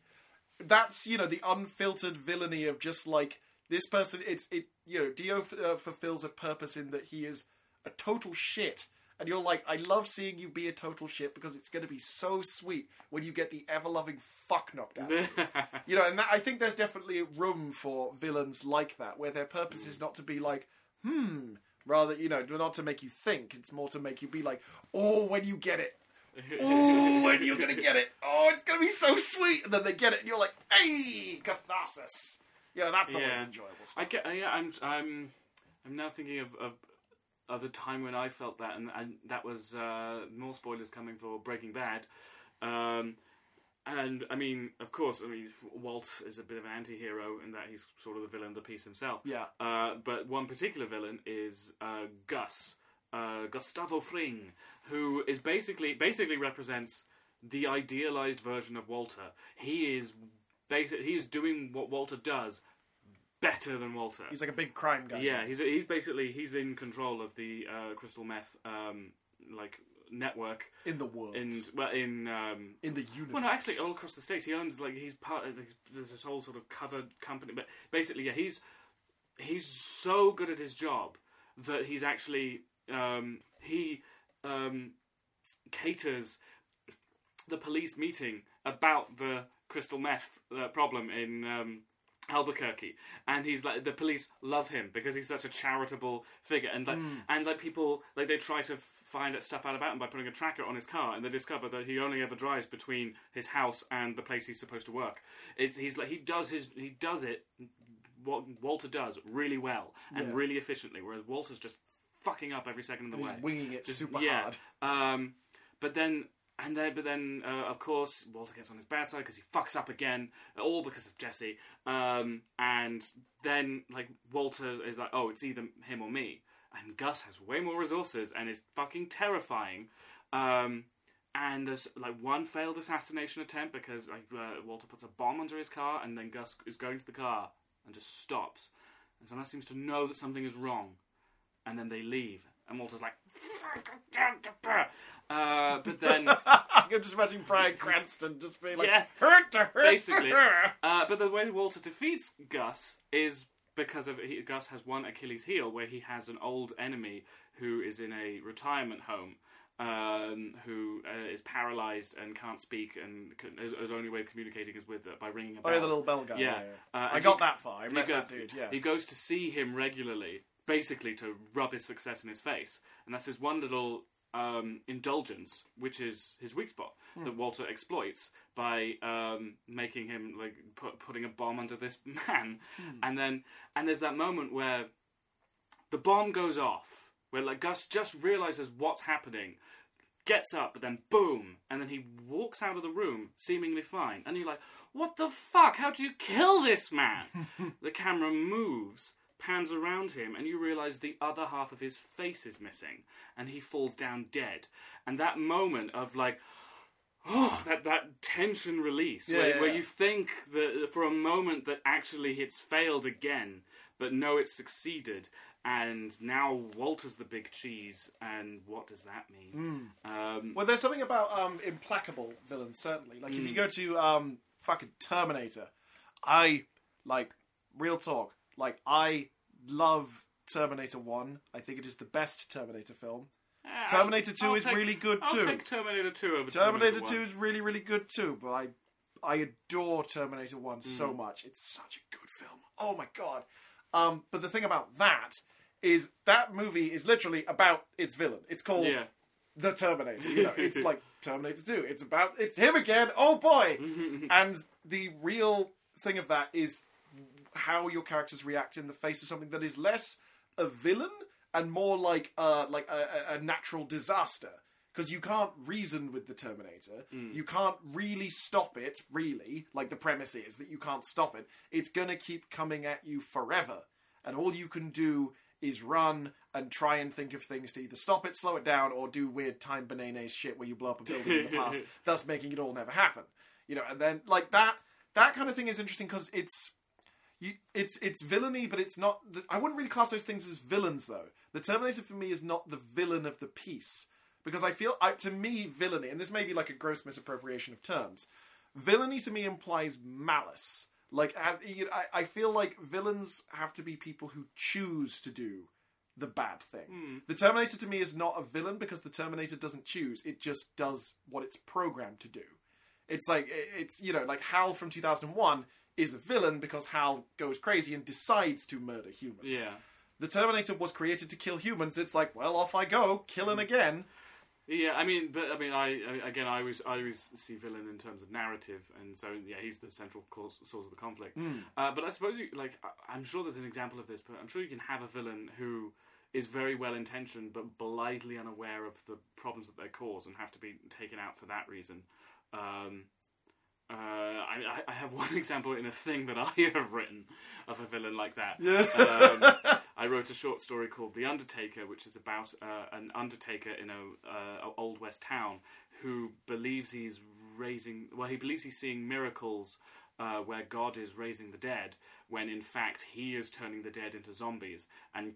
that's, you know, the unfiltered villainy of just like this person. It's it you know Dio f- uh, fulfills a purpose in that he is a total shit, and you're like, I love seeing you be a total shit because it's going to be so sweet when you get the ever loving fuck knocked out of you. You know, and that, I think there's definitely room for villains like that where their purpose mm. is not to be like hmm rather you know not to make you think, it's more to make you be like, oh, when you get it. Oh, and you're going to get it. Oh, it's going to be so sweet. And then they get it, and you're like, hey, catharsis. Yeah, that's always yeah. enjoyable stuff. I get, yeah, I'm, I'm, I'm now thinking of, of, of a time when I felt that, and, and that was, uh, more spoilers coming for Breaking Bad. Um, and, I mean, of course, I mean, Walt is a bit of an anti-hero in that he's sort of the villain of the piece himself. Yeah. Uh, but one particular villain is uh, Gus. Uh, Gustavo Fring, who is basically basically represents the idealized version of Walter. He is basic. He is doing what Walter does, better than Walter. He's like a big crime guy. Yeah, he's he's basically he's in control of the uh, crystal meth um, like network in the world. In well, in um, in the universe. Well, no, actually, all across the states, he owns like he's part of this, there's this whole sort of covered company. But basically, yeah, he's he's so good at his job that he's actually um, he um, caters the police meeting about the crystal meth uh, problem in um, Albuquerque, and he's like the police love him because he's such a charitable figure, and like mm. and like people like they try to find stuff out about him by putting a tracker on his car, and they discover that he only ever drives between his house and the place he's supposed to work. It's, he's like he does his he does it what Walter does really well and yeah. really efficiently, whereas Walter's just fucking up every second of the he's way. He's winging it just, super yeah. hard. Um, but then. And then, but then, uh, of course, Walter gets on his bad side because he fucks up again, all because of Jesse. Um, and then, like, Walter is like, oh, it's either him or me. And Gus has way more resources and is fucking terrifying. Um, and there's, like, one failed assassination attempt because, like, uh, Walter puts a bomb under his car and then Gus is going to the car and just stops. And someone seems to know that something is wrong. And then they leave. And Walter's like... Uh, but then... I'm just imagining Bryan Cranston just being like... Yeah, hurt, hurt, basically. Uh, but the way Walter defeats Gus is because of he, Gus has one Achilles heel where he has an old enemy who is in a retirement home um, who uh, is paralysed and can't speak and can, his, his only way of communicating is with uh, by ringing a bell. Oh, yeah, the little bell guy. Yeah. yeah, yeah. Uh, I got he, that far. I met goes, that dude, yeah. He goes to see him regularly, basically to rub his success in his face. And that's his one little... Um, indulgence, which is his weak spot hmm. that Walter exploits by um, making him like put, putting a bomb under this man, hmm. and then and there's that moment where the bomb goes off, where like Gus just realizes what's happening, gets up, but then boom, and then he walks out of the room seemingly fine, and you're like, what the fuck? How do you kill this man? The camera moves. Pans around him, and you realise the other half of his face is missing, and he falls down dead. And that moment of like, oh, that, that tension release, yeah, where, yeah, where yeah. you think that for a moment that actually it's failed again, but no, it's succeeded. And now Walter's the big cheese, and what does that mean? Mm. Um, well, there's something about um, implacable villains, certainly. Like, mm. if you go to um, fucking Terminator, I, like, real talk, like, I love Terminator one. I think it is the best Terminator film. Uh, Terminator two I'll is take, really good, I'll too. I'll take Terminator two over Terminator, Terminator two is really, really good, too. But I I adore Terminator one mm. so much. It's such a good film. Oh, my God. Um, but the thing about that is that movie is literally about its villain. It's called yeah. The Terminator. You know, it's like Terminator two. It's about... It's him again. Oh, boy! And the real thing of that is... how your characters react in the face of something that is less a villain and more like a, like a, a natural disaster. Because you can't reason with the Terminator. Mm. You can't really stop it, really. Like the premise is that you can't stop it. It's going to keep coming at you forever. And all you can do is run and try and think of things to either stop it, slow it down, or do weird time banana shit where you blow up a building in the past, thus making it all never happen. You know, and then like that, that kind of thing is interesting because it's, You, it's it's villainy, but it's not... The, I wouldn't really class those things as villains, though. The Terminator, for me, is not the villain of the piece. Because I feel... I, to me, villainy... And this may be like a gross misappropriation of terms. Villainy, to me, implies malice. Like, as, you know, I, I feel like villains have to be people who choose to do the bad thing. Mm. The Terminator, to me, is not a villain because the Terminator doesn't choose. It just does what it's programmed to do. It's like... It's, you know, like Hal from two thousand one... is a villain because Hal goes crazy and decides to murder humans. Yeah. The Terminator was created to kill humans. It's like, well, off I go, killing again. Yeah, I mean, but I mean, I again, I always, I always see villain in terms of narrative, and so yeah, he's the central cause, source of the conflict. Mm. Uh, but I suppose, you, like, I'm sure there's an example of this, but I'm sure you can have a villain who is very well intentioned but blithely unaware of the problems that they cause and have to be taken out for that reason. Um, Uh, I, I have one example in a thing that I have written of a villain like that. Yeah. um, I wrote a short story called The Undertaker, which is about uh, an undertaker in a, uh, a old west town who believes he's raising... Well, he believes he's seeing miracles uh, where God is raising the dead, when in fact he is turning the dead into zombies, and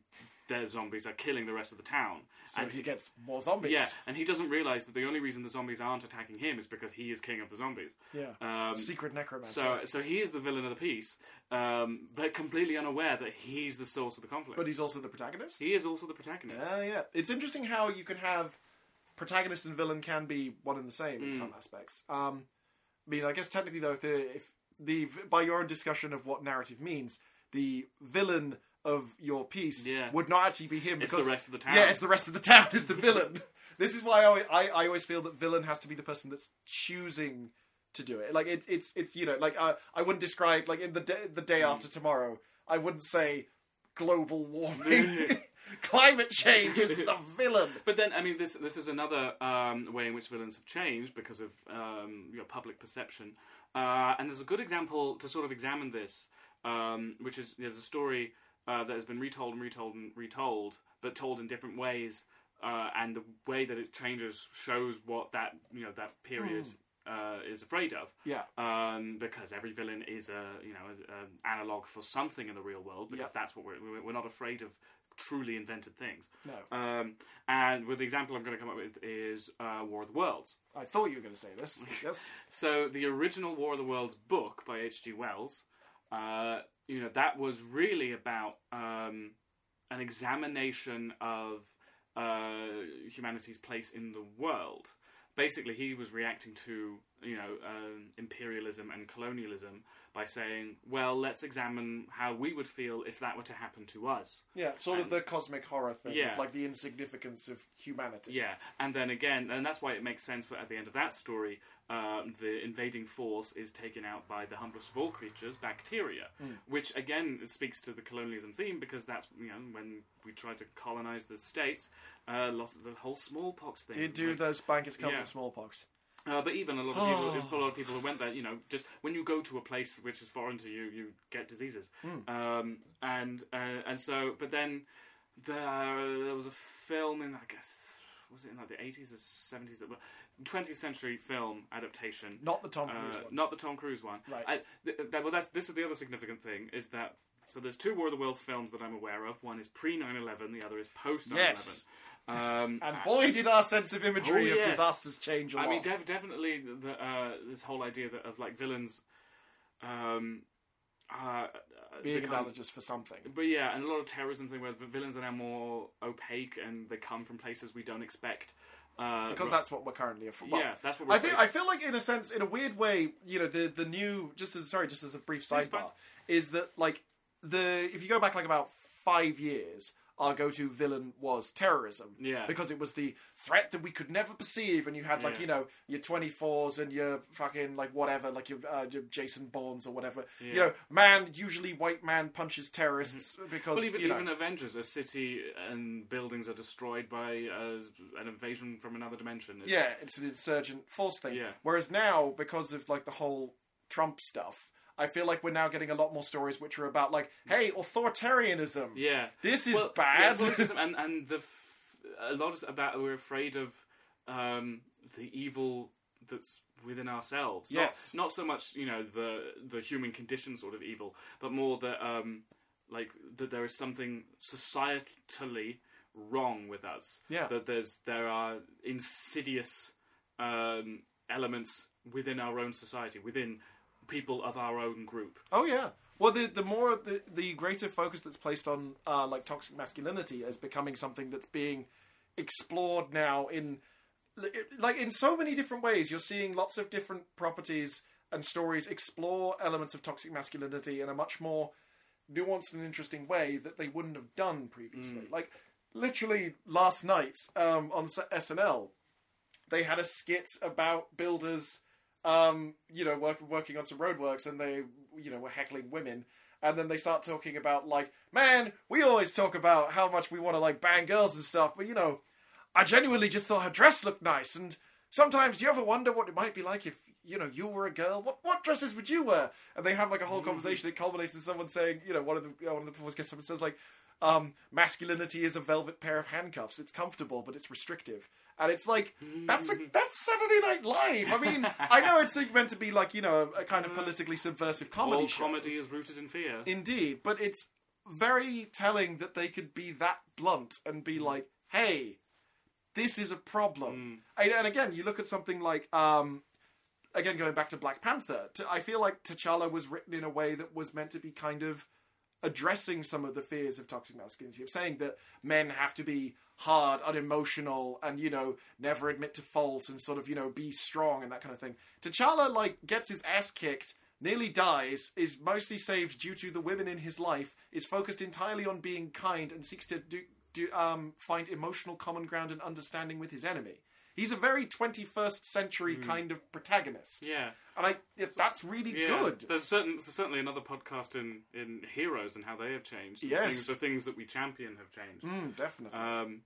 their zombies are killing the rest of the town. So and he gets more zombies. Yeah, and he doesn't realise that the only reason the zombies aren't attacking him is because he is king of the zombies. Yeah, um, secret necromancer. So, so he is the villain of the piece, um, but completely unaware that he's the source of the conflict. But he's also the protagonist? He is also the protagonist. Yeah, uh, yeah. It's interesting how you can have... protagonist and villain can be one and the same in mm. some aspects. Um, I mean, I guess technically, though, if the, if the by your own discussion of what narrative means, the villain of your piece yeah. would not actually be him. It's because the rest of the town. Yeah, it's the rest of the town is the villain. This is why I always, I, I always feel that villain has to be the person that's choosing to do it. Like, it, it's, it's you know, like, uh, I wouldn't describe, like, in the, de- the day mm. after tomorrow, I wouldn't say global warming. Climate change is the villain. But then, I mean, this this is another um, way in which villains have changed because of um, you know, public perception. Uh, and there's a good example to sort of examine this, um, which is, you know, there's a story uh, that has been retold and retold and retold, but told in different ways. Uh, and the way that it changes shows what that, you know, that period mm. uh, is afraid of. Yeah. Um, because every villain is a you know an analogue for something in the real world. Because yeah. that's what we're we're not afraid of. Truly invented things. No. Um, and with the example I'm going to come up with is uh, War of the Worlds. I thought you were going to say this. Yes. So the original War of the Worlds book by H G Wells, uh, you know, that was really about um, an examination of uh, humanity's place in the world. Basically, he was reacting to, you know, um, imperialism and colonialism by saying, well, let's examine how we would feel if that were to happen to us. Yeah, sort and, of the cosmic horror thing, yeah. like the insignificance of humanity. Yeah, and then again, and that's why it makes sense for at the end of that story, um, the invading force is taken out by the humblest of all creatures, bacteria, mm. which again speaks to the colonialism theme because that's, you know, when we tried to colonize the states, uh, lots of the whole smallpox thing. Did do like, those bankers come yeah. with smallpox? Uh, but even a lot of oh. people, a lot of people who went there, you know, just when you go to a place which is foreign to you, you get diseases. Mm. Um, and uh, and so, but then there, there was a film in, I guess, was it in like the eighties or seventies? twentieth century film adaptation. Not the Tom Cruise uh, one. Not the Tom Cruise one. Right. I, th- that, well, that's this is the other significant thing is that so there's two War of the Worlds films that I'm aware of. One is pre nine eleven, the other is post nine eleven. Yes. Um, and boy, and, did our sense of imagery oh, yes. of disasters change a lot. I mean, def- definitely the, uh, this whole idea that of like villains um, uh, being become, analogous for something. But yeah, and a lot of terrorism thing where the villains are now more opaque and they come from places we don't expect. Uh, because that's what we're currently afraid. Well, yeah, that's what we're. I think I feel like, in a sense, in a weird way, you know, the the new just as sorry, just as a brief sidebar is that like the if you go back like about five years. Our go-to villain was terrorism. Yeah. Because it was the threat that we could never perceive, and you had, like, yeah. you know, your twenty-fours and your fucking, like, whatever, like your, uh, your Jason Bournes or whatever. Yeah. You know, man, usually white man punches terrorists mm-hmm. because, well, even, you know... even Avengers, a city and buildings are destroyed by uh, an invasion from another dimension. It's... Yeah, it's an insurgent force thing. Yeah. Whereas now, because of, like, the whole Trump stuff... I feel like we're now getting a lot more stories which are about, like, hey, authoritarianism. Yeah. This is well, bad. Yeah, and and the f- a lot is about we're afraid of um, the evil that's within ourselves. Yes. Not, not so much, you know, the the human condition sort of evil, but more that, um, like, that there is something societally wrong with us. Yeah. That there's there are insidious um, elements within our own society, within... people of our own group. Oh yeah. Well, the the more the, the greater focus that's placed on uh, like toxic masculinity as becoming something that's being explored now in like in so many different ways. You're seeing lots of different properties and stories explore elements of toxic masculinity in a much more nuanced and interesting way that they wouldn't have done previously. Mm. Like literally last night um, on S N L, they had a skit about builders. Um, you know, work, working on some roadworks, and they, you know, were heckling women, and then they start talking about like, man, we always talk about how much we want to like bang girls and stuff, but you know, I genuinely just thought her dress looked nice, and sometimes do you ever wonder what it might be like if you know you were a girl? What what dresses would you wear? And they have like a whole conversation. It culminates in someone saying, you know, one of the one of the performers gets up and says like, Um, masculinity is a velvet pair of handcuffs. It's comfortable, but it's restrictive. And it's like, that's a, that's Saturday Night Live. I mean, I know it's meant to be like, you know, a, a kind of politically subversive comedy All show. Comedy is rooted in fear. Indeed. But it's very telling that they could be that blunt and be like, hey, this is a problem. Mm. And, and again, you look at something like, um, again, going back to Black Panther, t- I feel like T'Challa was written in a way that was meant to be kind of addressing some of the fears of toxic masculinity, of saying that men have to be hard, unemotional, and, you know, never admit to fault, and sort of, you know, be strong and that kind of thing. T'Challa, like, gets his ass kicked, nearly dies, is mostly saved due to the women in his life, is focused entirely on being kind, and seeks to do, do um, find emotional common ground and understanding with his enemy. He's a very twenty-first century mm. kind of protagonist. Yeah. And I, yeah, that's really yeah. good. There's, certain, there's certainly another podcast in, in heroes and how they have changed. Yes. The things, the things that we champion have changed. Mm, definitely. Um,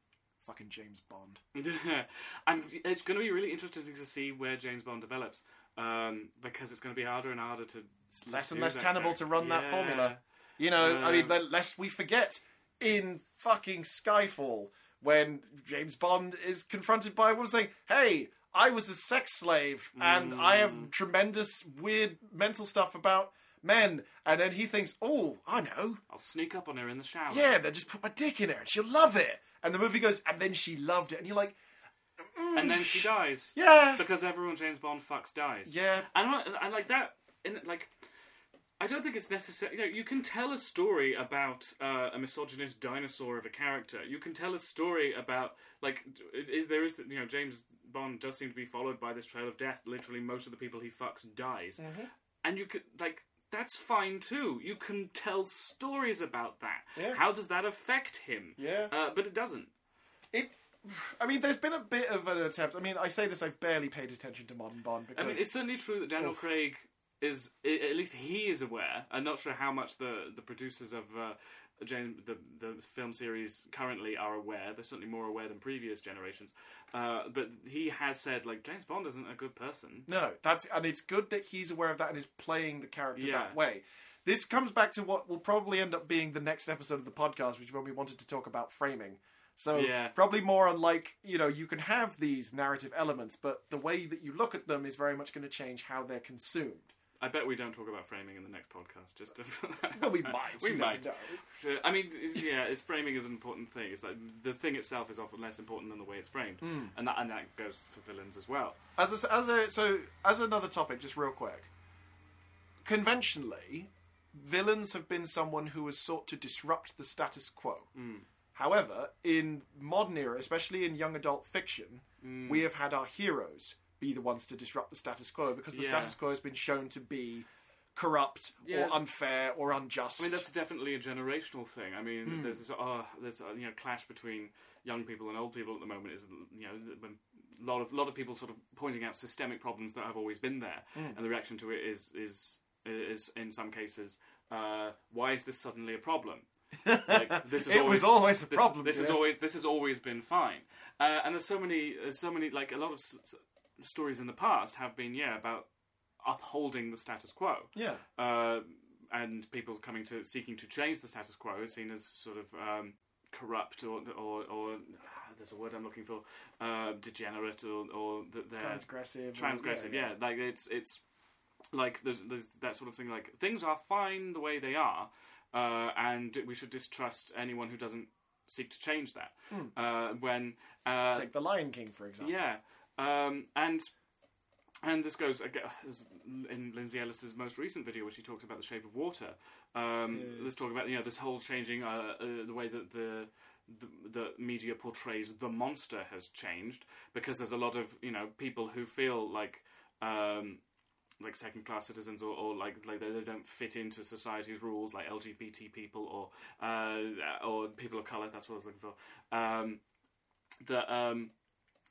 Fucking James Bond. Yeah. And it's going to be really interesting to see where James Bond develops. Um, because it's going to be harder and harder to... It's less to and less tenable thing. to run yeah. that formula. You know, um, I mean, lest we forget, in fucking Skyfall... when James Bond is confronted by a woman saying, hey, I was a sex slave and mm. I have tremendous weird mental stuff about men. And then he thinks, oh, I know. I'll sneak up on her in the shower. Yeah, then just put my dick in her and she'll love it. And the movie goes, and then she loved it. And you're like... Mm. And then she dies. Yeah. Because everyone James Bond fucks dies. Yeah. And I like that. In like... I don't think it's necessary... You know, you can tell a story about uh, a misogynist dinosaur of a character. You can tell a story about... Like, is there is... You know, James Bond does seem to be followed by this trail of death. Literally, most of the people he fucks dies. Mm-hmm. And you could... Like, that's fine, too. You can tell stories about that. Yeah. How does that affect him? Yeah. Uh, but it doesn't. It... I mean, there's been a bit of an attempt... I mean, I say this, I've barely paid attention to modern Bond, because... I mean, it's certainly true that Daniel Oof. Craig... is at least he is aware. I'm not sure how much the, the producers of uh, James the the film series currently are aware. They're certainly more aware than previous generations. Uh, but he has said, like, James Bond isn't a good person. No, that's and it's good that he's aware of that and is playing the character yeah. that way. This comes back to what will probably end up being the next episode of the podcast, which is when we wanted to talk about framing. So yeah. probably more on, like, you know, you can have these narrative elements, but the way that you look at them is very much going to change how they're consumed. I bet we don't talk about framing in the next podcast. Just to well, we might. We might. I mean, it's, yeah, it's framing is an important thing. It's like the thing itself is often less important than the way it's framed, mm. and that and that goes for villains as well. As a, as a so as another topic, just real quick. Conventionally, villains have been someone who has sought to disrupt the status quo. Mm. However, in modern era, especially in young adult fiction, mm. we have had our heroes be the ones to disrupt the status quo, because the yeah. status quo has been shown to be corrupt yeah. or unfair or unjust. I mean, that's definitely a generational thing. I mean, mm. there's this, oh, there's you know, clash between young people and old people at the moment. Is you know, when a lot of lot of people sort of pointing out systemic problems that have always been there, mm. and the reaction to it is is is in some cases, uh, why is this suddenly a problem? Like, this is it always, was always a this, problem. This yeah. is always this has always been fine, uh, and there's so many, there's so many like a lot of. stories in the past have been yeah about upholding the status quo yeah uh, and people coming to seeking to change the status quo is seen as sort of um, corrupt or or, or ah, there's a word I'm looking for uh, degenerate or or that they're transgressive transgressive or, yeah, yeah. yeah like it's it's like there's, there's that sort of thing like things are fine the way they are uh, and we should distrust anyone who doesn't seek to change that mm. uh, when uh, take the Lion King, for example. yeah Um, and and this goes again, in Lindsay Ellis's most recent video, where she talks about the shape of water. Um, yeah. Let's talk about you know this whole changing uh, uh, the way that the, the the media portrays the monster has changed, because there's a lot of you know people who feel like um, like second class citizens or, or like like they, they don't fit into society's rules, like L G B T people or uh, or people of color. That's what I was looking for. Um, that. Um,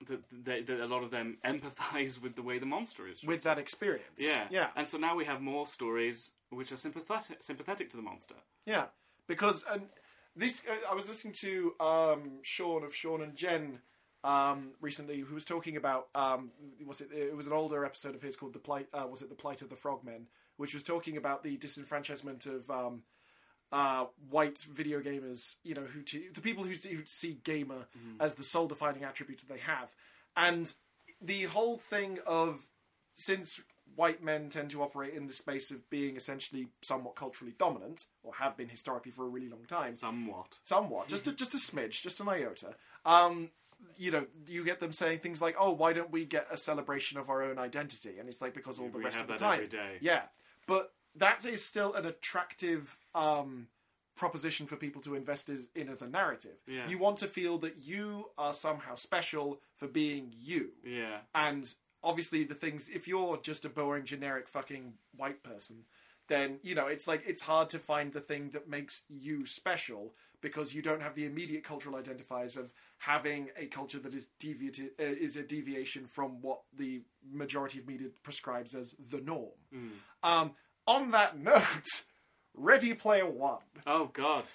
That, they, that a lot of them empathise with the way the monster is. With that experience. Yeah. yeah. And so now we have more stories which are sympathetic sympathetic to the monster. Yeah. Because and this, I was listening to um, Sean of Sean and Jen um, recently, who was talking about, um, was it, it was an older episode of his called The Plight, uh, was it The Plight of the Frogmen, which was talking about the disenfranchisement of um, uh, white video gamers, you know, who to, the people who, who see gamer mm. as the sole defining attribute that they have. And the whole thing of, since white men tend to operate in the space of being essentially somewhat culturally dominant, or have been historically for a really long time. Somewhat. Somewhat. Just a, just a smidge, just an iota. Um, you know, you get them saying things like, oh, why don't we get a celebration of our own identity? And it's like, because all yeah, the rest of the time. We have that every day. Yeah. But that is still an attractive um, proposition for people to invest in as a narrative. Yeah. You want to feel that you are somehow special for being you. Yeah. And obviously the things, if you're just a boring generic fucking white person, then, you know, it's like, it's hard to find the thing that makes you special because you don't have the immediate cultural identifiers of having a culture that is deviated, uh, is a deviation from what the majority of media prescribes as the norm. Mm. Um, on that note, Ready Player One. Oh, God.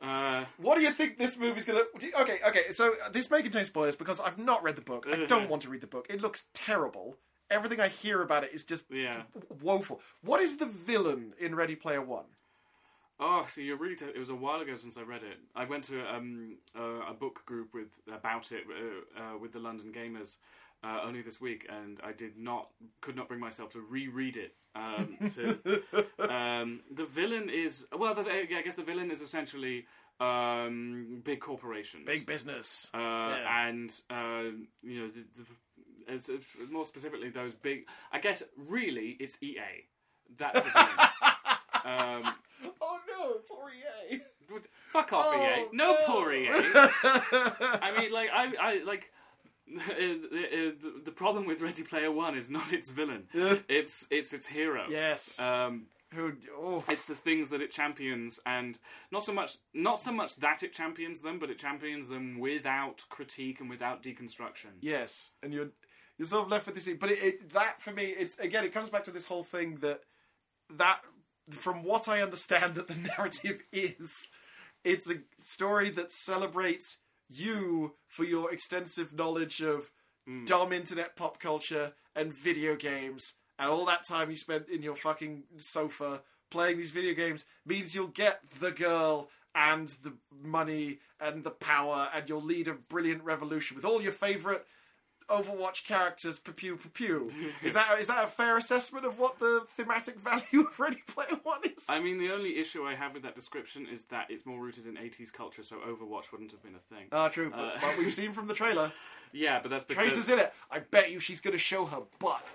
Uh, what do you think this movie's gonna... Do you, okay, okay, so this may contain spoilers because I've not read the book. I don't want to read the book. It looks terrible. Everything I hear about it is just yeah. woeful. What is the villain in Ready Player One? Oh, so you're really... T- it was a while ago since I read it. I went to um, a, a book group with about it uh, uh, with the London Gamers uh, only this week, and I did not... could not bring myself to reread it. Um, to, um, the villain is... Well, the, yeah, I guess the villain is essentially um, big corporations. Big business. Uh, yeah. And, uh, you know, the, the, it's, it's more specifically those big... I guess, really, it's E A. That's the thing. Um, oh no, poor E A! Fuck off, oh, E A! No, no. Poor E A! I mean, like, I, I like the, the, the problem with Ready Player One is not its villain; it's it's its hero. Yes. Um, Who? Oh. It's the things that it champions, and not so much not so much that it champions them, but it champions them without critique and without deconstruction. Yes, and you're you're sort of left with this. But it, it that for me, it's again, it comes back to this whole thing that that. From what I understand that the narrative is, it's a story that celebrates you for your extensive knowledge of mm. dumb internet pop culture and video games, and all that time you spent in your fucking sofa playing these video games means you'll get the girl and the money and the power, and you'll lead a brilliant revolution with all your favourite Overwatch characters, pew pew pew. Is that is that a fair assessment of what the thematic value of Ready Player One is? I mean, the only issue I have with that description is that it's more rooted in eighties culture, so Overwatch wouldn't have been a thing. Ah, uh, true. Uh, but, but we've seen from the trailer. Yeah, but that's because... Tracer's in it. I bet you she's going to show her butt.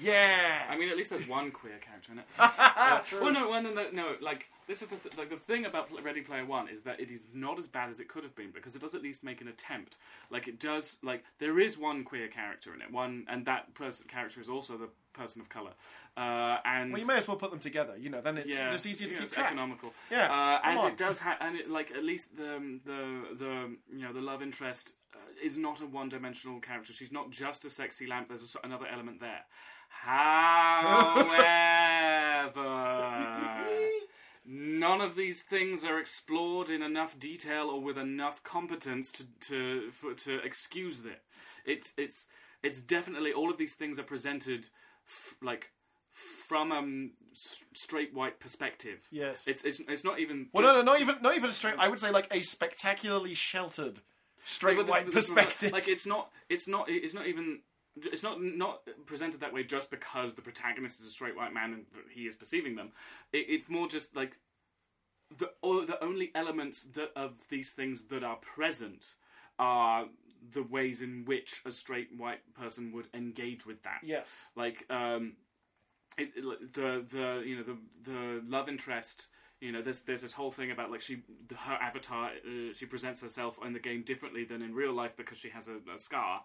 Yeah. I mean, at least there's one queer character in it. uh, true. Well, no, no, no, no. Like this is the th- like the thing about Ready Player One is that it is not as bad as it could have been because it does at least make an attempt. Like it does. Like there is one queer character in it. One, and that person character is also the person of color. Uh, and well, you may as well put them together. You know, then it's yeah, just easier to you know, keep it's track. Economical. Yeah. Uh, and on. It does. Ha- and it like at least the the the you know the love interest uh, is not a one-dimensional character. She's not just a sexy lamp. There's a, another element there. However, none of these things are explored in enough detail or with enough competence to to for, to excuse it. It's it's it's definitely all of these things are presented f- like from a um, s- straight white perspective. Yes, it's it's it's not even well, no, no, not even not even a straight. I would say like a spectacularly sheltered straight yeah, this, white this, perspective. Like it's not it's not it's not even. It's not not presented that way just because the protagonist is a straight white man and he is perceiving them. It, it's more just like the or the only elements that of these things that are present are the ways in which a straight white person would engage with that. Yes, like um, it, it, the the you know the the love interest. You know, there's there's this whole thing about like she her avatar uh, she presents herself in the game differently than in real life because she has a, a scar.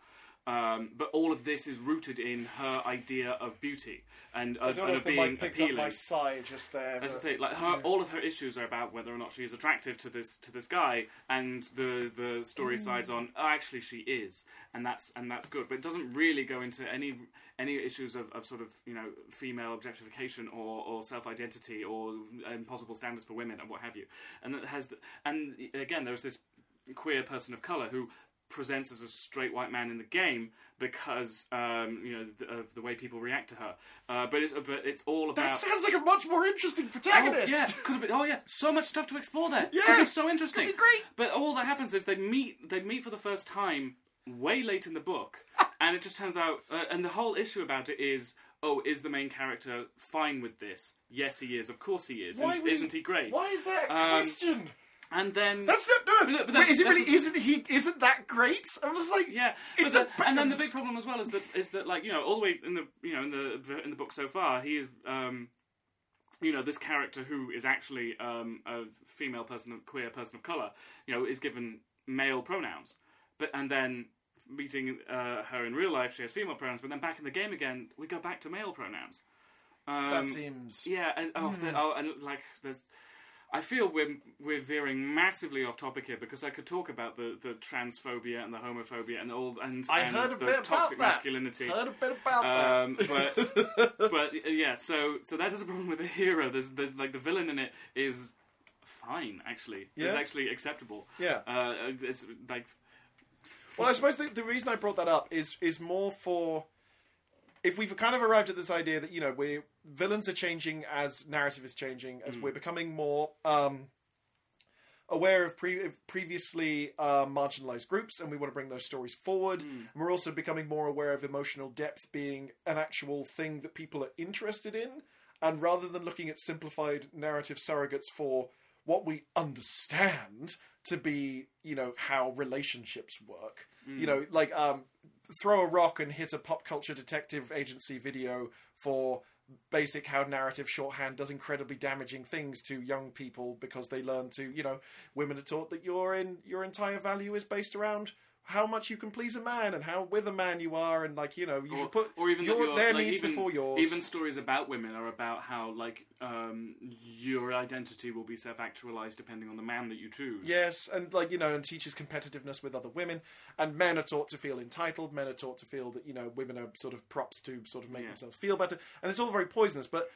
Um, but all of this is rooted in her idea of beauty and of, I don't know and if of the being mic picked appealing. Up my sigh just there. That's the thing. Like her, yeah. all of her issues are about whether or not she is attractive to this to this guy, and the the story mm. sides on oh, actually she is, and that's and that's good. But it doesn't really go into any any issues of, of sort of you know female objectification or, or self identity or impossible standards for women and what have you. And that has the, and again there's this queer person of color who. presents as a straight white man in the game because um, you know the, of the way people react to her. Uh, but it's but it's all about. That sounds like a much more interesting protagonist. Oh yeah, could be, oh yeah, so much stuff to explore there. Yeah, could be so interesting. Could be great. But all that happens is they meet. They meet for the first time way late in the book, and it just turns out. Uh, and the whole issue about it is. Oh, is the main character fine with this? Yes, he is. Of course he is. Why we, isn't he great? Why is that a um, question? And then... That's not... No, no. But that's, Wait, is that's, it really... Isn't he... Isn't that great? I was like... Yeah. It's but the, a, and then the big problem as well is that, is that, like, you know, all the way in the... You know, in the in the book so far, he is... Um, you know, this character who is actually um, a female person, a queer person of colour, you know, is given male pronouns. But... And then... meeting uh, her in real life, she has female pronouns, but then back in the game again, we go back to male pronouns. Um, that seems... Yeah, and, oh, mm. oh, and like, there's... I feel we're we're veering massively off topic here because I could talk about the, the transphobia and the homophobia and all and, I and heard a the bit toxic about masculinity. I heard a bit about um, that. But but yeah, so so that is a problem with the hero. There's there's like the villain in it is fine actually. Yeah. It's actually acceptable. Yeah. Uh, it's like. Well, I suppose the, the reason I brought that up is is more for... If we've kind of arrived at this idea that, you know, we're, villains are changing as narrative is changing, as mm. we're becoming more um, aware of, pre- of previously uh, marginalised groups, and we want to bring those stories forward. Mm. And we're also becoming more aware of emotional depth being an actual thing that people are interested in. And rather than looking at simplified narrative surrogates for what we understand... to be, you know, how relationships work. Mm. You know, like, um, throw a rock and hit a pop culture detective agency video for basic how narrative shorthand does incredibly damaging things to young people because they learn to, you know, women are taught that your in, your entire value is based around how much you can please a man and how with a man you are and, like, you know, you or, should put or even your, their like, needs even, before yours. Even stories about women are about how, like, um, your identity will be self-actualized depending on the man that you choose. Yes, and, like, you know, and teaches competitiveness with other women. And men are taught to feel entitled. Men are taught to feel that, you know, women are sort of props to sort of make yeah. themselves feel better. And it's all very poisonous. But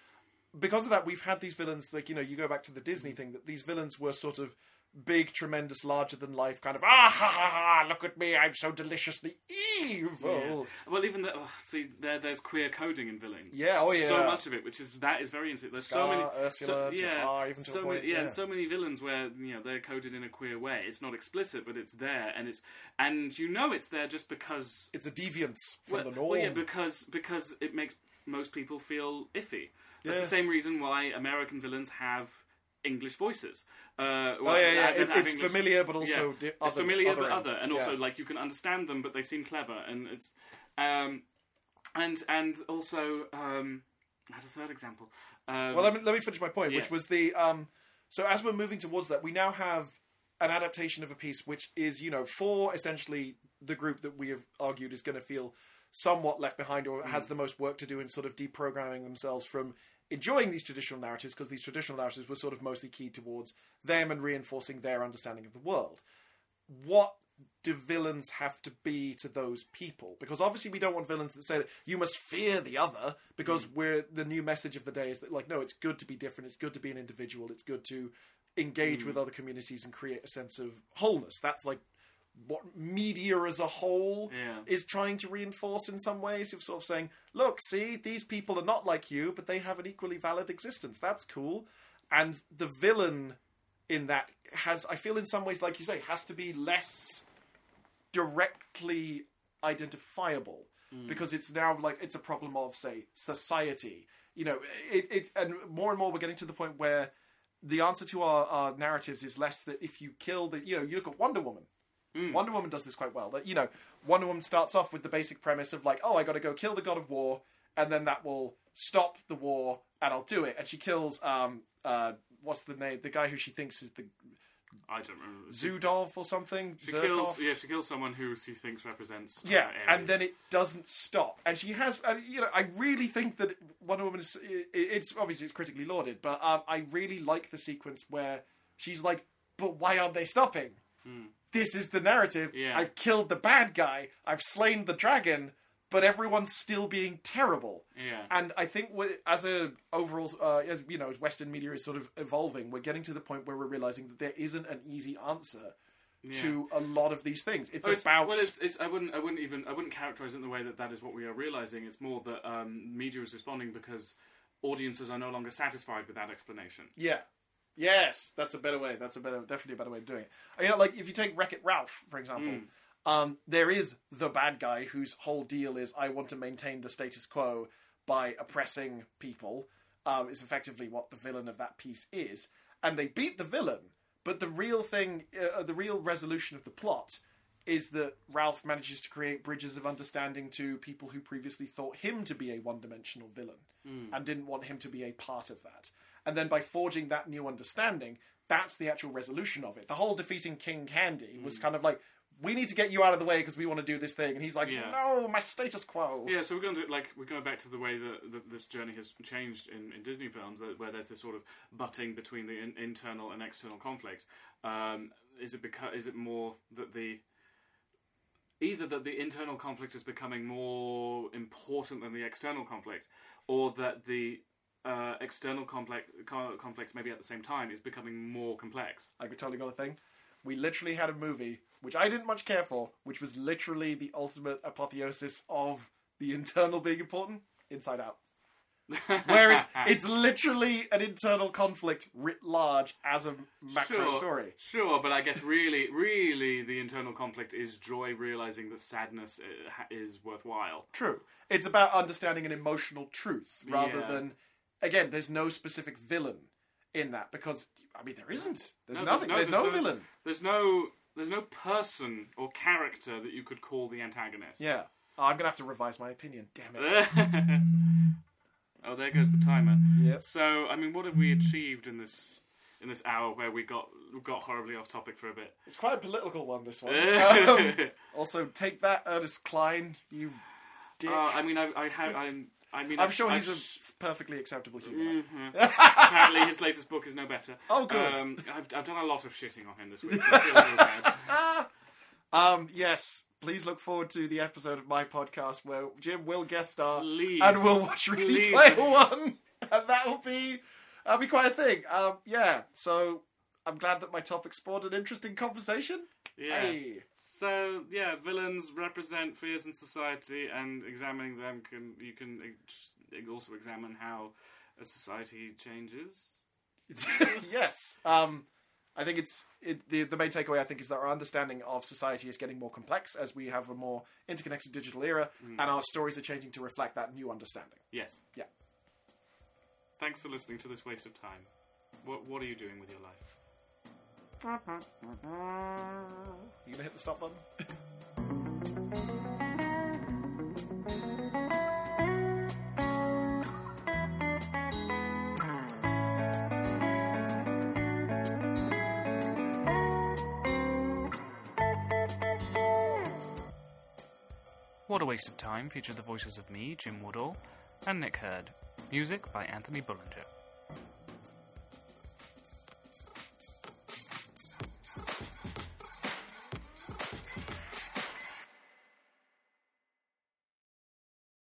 because of that, we've had these villains, like, you know, you go back to the Disney thing, that these villains were sort of big, tremendous, larger than life kind of ah ha ha ha! Look at me, I'm so deliciously evil. Yeah. Well, even the, oh, see there, there's queer coding in villains. Yeah, oh yeah, so much of it, which is that is very interesting. There's Scar, so many, Ursula, so, yeah, Jafar, even to so a point, many, yeah, yeah, and so many villains where you know they're coded in a queer way. It's not explicit, but it's there, and it's and you know it's there just because it's a deviance from well, the norm. Well, yeah, because because it makes most people feel iffy. That's yeah. the same reason why American villains have English voices. Uh, well, oh yeah, yeah. It's, it's English, familiar, but also yeah. di- other. It's familiar, othering. But other, and also yeah. like you can understand them, but they seem clever, and it's, um, and and also um, I had a third example. Um, well, let me, let me finish my point, yes. which was the um, so as we're moving towards that, we now have an adaptation of a piece which is you know for essentially the group that we have argued is going to feel somewhat left behind or mm. has the most work to do in sort of deprogramming themselves from enjoying these traditional narratives because these traditional narratives were sort of mostly keyed towards them and reinforcing their understanding of the world. What do villains have to be to those people? Because obviously we don't want villains that say that you must fear the other because mm. we're the new message of the day is that like, no, it's good to be different. It's good to be an individual. It's good to engage mm. with other communities and create a sense of wholeness. That's like what media as a whole yeah. is trying to reinforce in some ways of sort of saying, look, see, these people are not like you, but they have an equally valid existence. That's cool. And the villain in that has, I feel in some ways, like you say, has to be less directly identifiable mm. because it's now like, it's a problem of, say, society. You know, it, it, and more and more we're getting to the point where the answer to our, our narratives is less that if you kill the, you know, you look at Wonder Woman. Mm. Wonder Woman does this quite well. That you know, Wonder Woman starts off with the basic premise of like, oh, I got to go kill the god of war, and then that will stop the war, and I'll do it. And she kills um uh what's the name? The guy who she thinks is the I don't remember Zudov or something. She Zirkov. kills yeah, she kills someone who she thinks represents uh, yeah, Ares. And then it doesn't stop. And she has uh, you know, I really think that Wonder Woman is it, it's obviously it's critically lauded, but um, I really like the sequence where she's like, but why aren't they stopping? Mm. This is the narrative. Yeah. I've killed the bad guy. I've slain the dragon, but everyone's still being terrible. Yeah. And I think as a overall, uh, as you know, as Western media is sort of evolving, we're getting to the point where we're realizing that there isn't an easy answer yeah. to a lot of these things. It's, oh, it's about well, it's, it's, I wouldn't, I wouldn't even, I wouldn't characterize it in the way that that is what we are realizing. It's more that um, media is responding because audiences are no longer satisfied with that explanation. Yeah. Yes, that's a better way. That's a better, definitely a better way of doing it. You know, like if you take Wreck-It Ralph, for example, mm. um, there is the bad guy whose whole deal is I want to maintain the status quo by oppressing people. Um, is effectively what the villain of that piece is, and they beat the villain. But the real thing, uh, the real resolution of the plot, is that Ralph manages to create bridges of understanding to people who previously thought him to be a one-dimensional villain mm. and didn't want him to be a part of that. And then by forging that new understanding, that's the actual resolution of it. The whole defeating King Candy mm. was kind of like, we need to get you out of the way because we want to do this thing. And he's like, yeah. no, my status quo. Yeah, so we're going to, like, we're going back to the way that, that this journey has changed in, in Disney films, where there's this sort of butting between the in, internal and external conflict. Um, is it beca- Is it more that the... Either that the internal conflict is becoming more important than the external conflict, or that the uh, external complex, co- conflict maybe at the same time is becoming more complex. I totally got a thing. We literally had a movie, which I didn't much care for, which was literally the ultimate apotheosis of the internal being important, Inside Out. Where it's, it's literally an internal conflict writ large as a macro sure, story. Sure, but I guess really, really the internal conflict is joy realising that sadness is worthwhile. True. It's about understanding an emotional truth rather yeah. than... Again, there's no specific villain in that because, I mean, there isn't. There's no, nothing. There's no, there's there's no, no villain. There's no, there's no person or character that you could call the antagonist. Yeah. Oh, I'm going to have to revise my opinion. Damn it. Oh, there goes the timer. Yep. So, I mean, what have we achieved in this in this hour where we got got horribly off topic for a bit? It's quite a political one, this one. um, also, take that, Ernest Cline, you dick. Uh, I mean, I, I have... I'm, I mean, I'm I've, sure he's I've, a f- perfectly acceptable human. Mm-hmm. Apparently, his latest book is no better. Oh, good. Um, I've, I've done a lot of shitting on him this week. So I feel really bad. Um, yes. Please look forward to the episode of my podcast where Jim will guest star please, and we'll watch Ready Player One. And that'll be that'll be quite a thing. Um, yeah. So I'm glad that my topic spawned an interesting conversation. Yeah. Hey. So yeah, villains represent fears in society, and examining them can you can also examine how a society changes. Yes. Um, I think it's it, the the main takeaway. I think is that our understanding of society is getting more complex as we have a more interconnected digital era, mm. and our stories are changing to reflect that new understanding. Yes. Yeah. Thanks for listening to this waste of time. What what are you doing with your life? You gonna hit the stop button? What a Waste of Time featured the voices of me, Jim Woodall, and Nick Hurd. Music by Anthony Bullinger.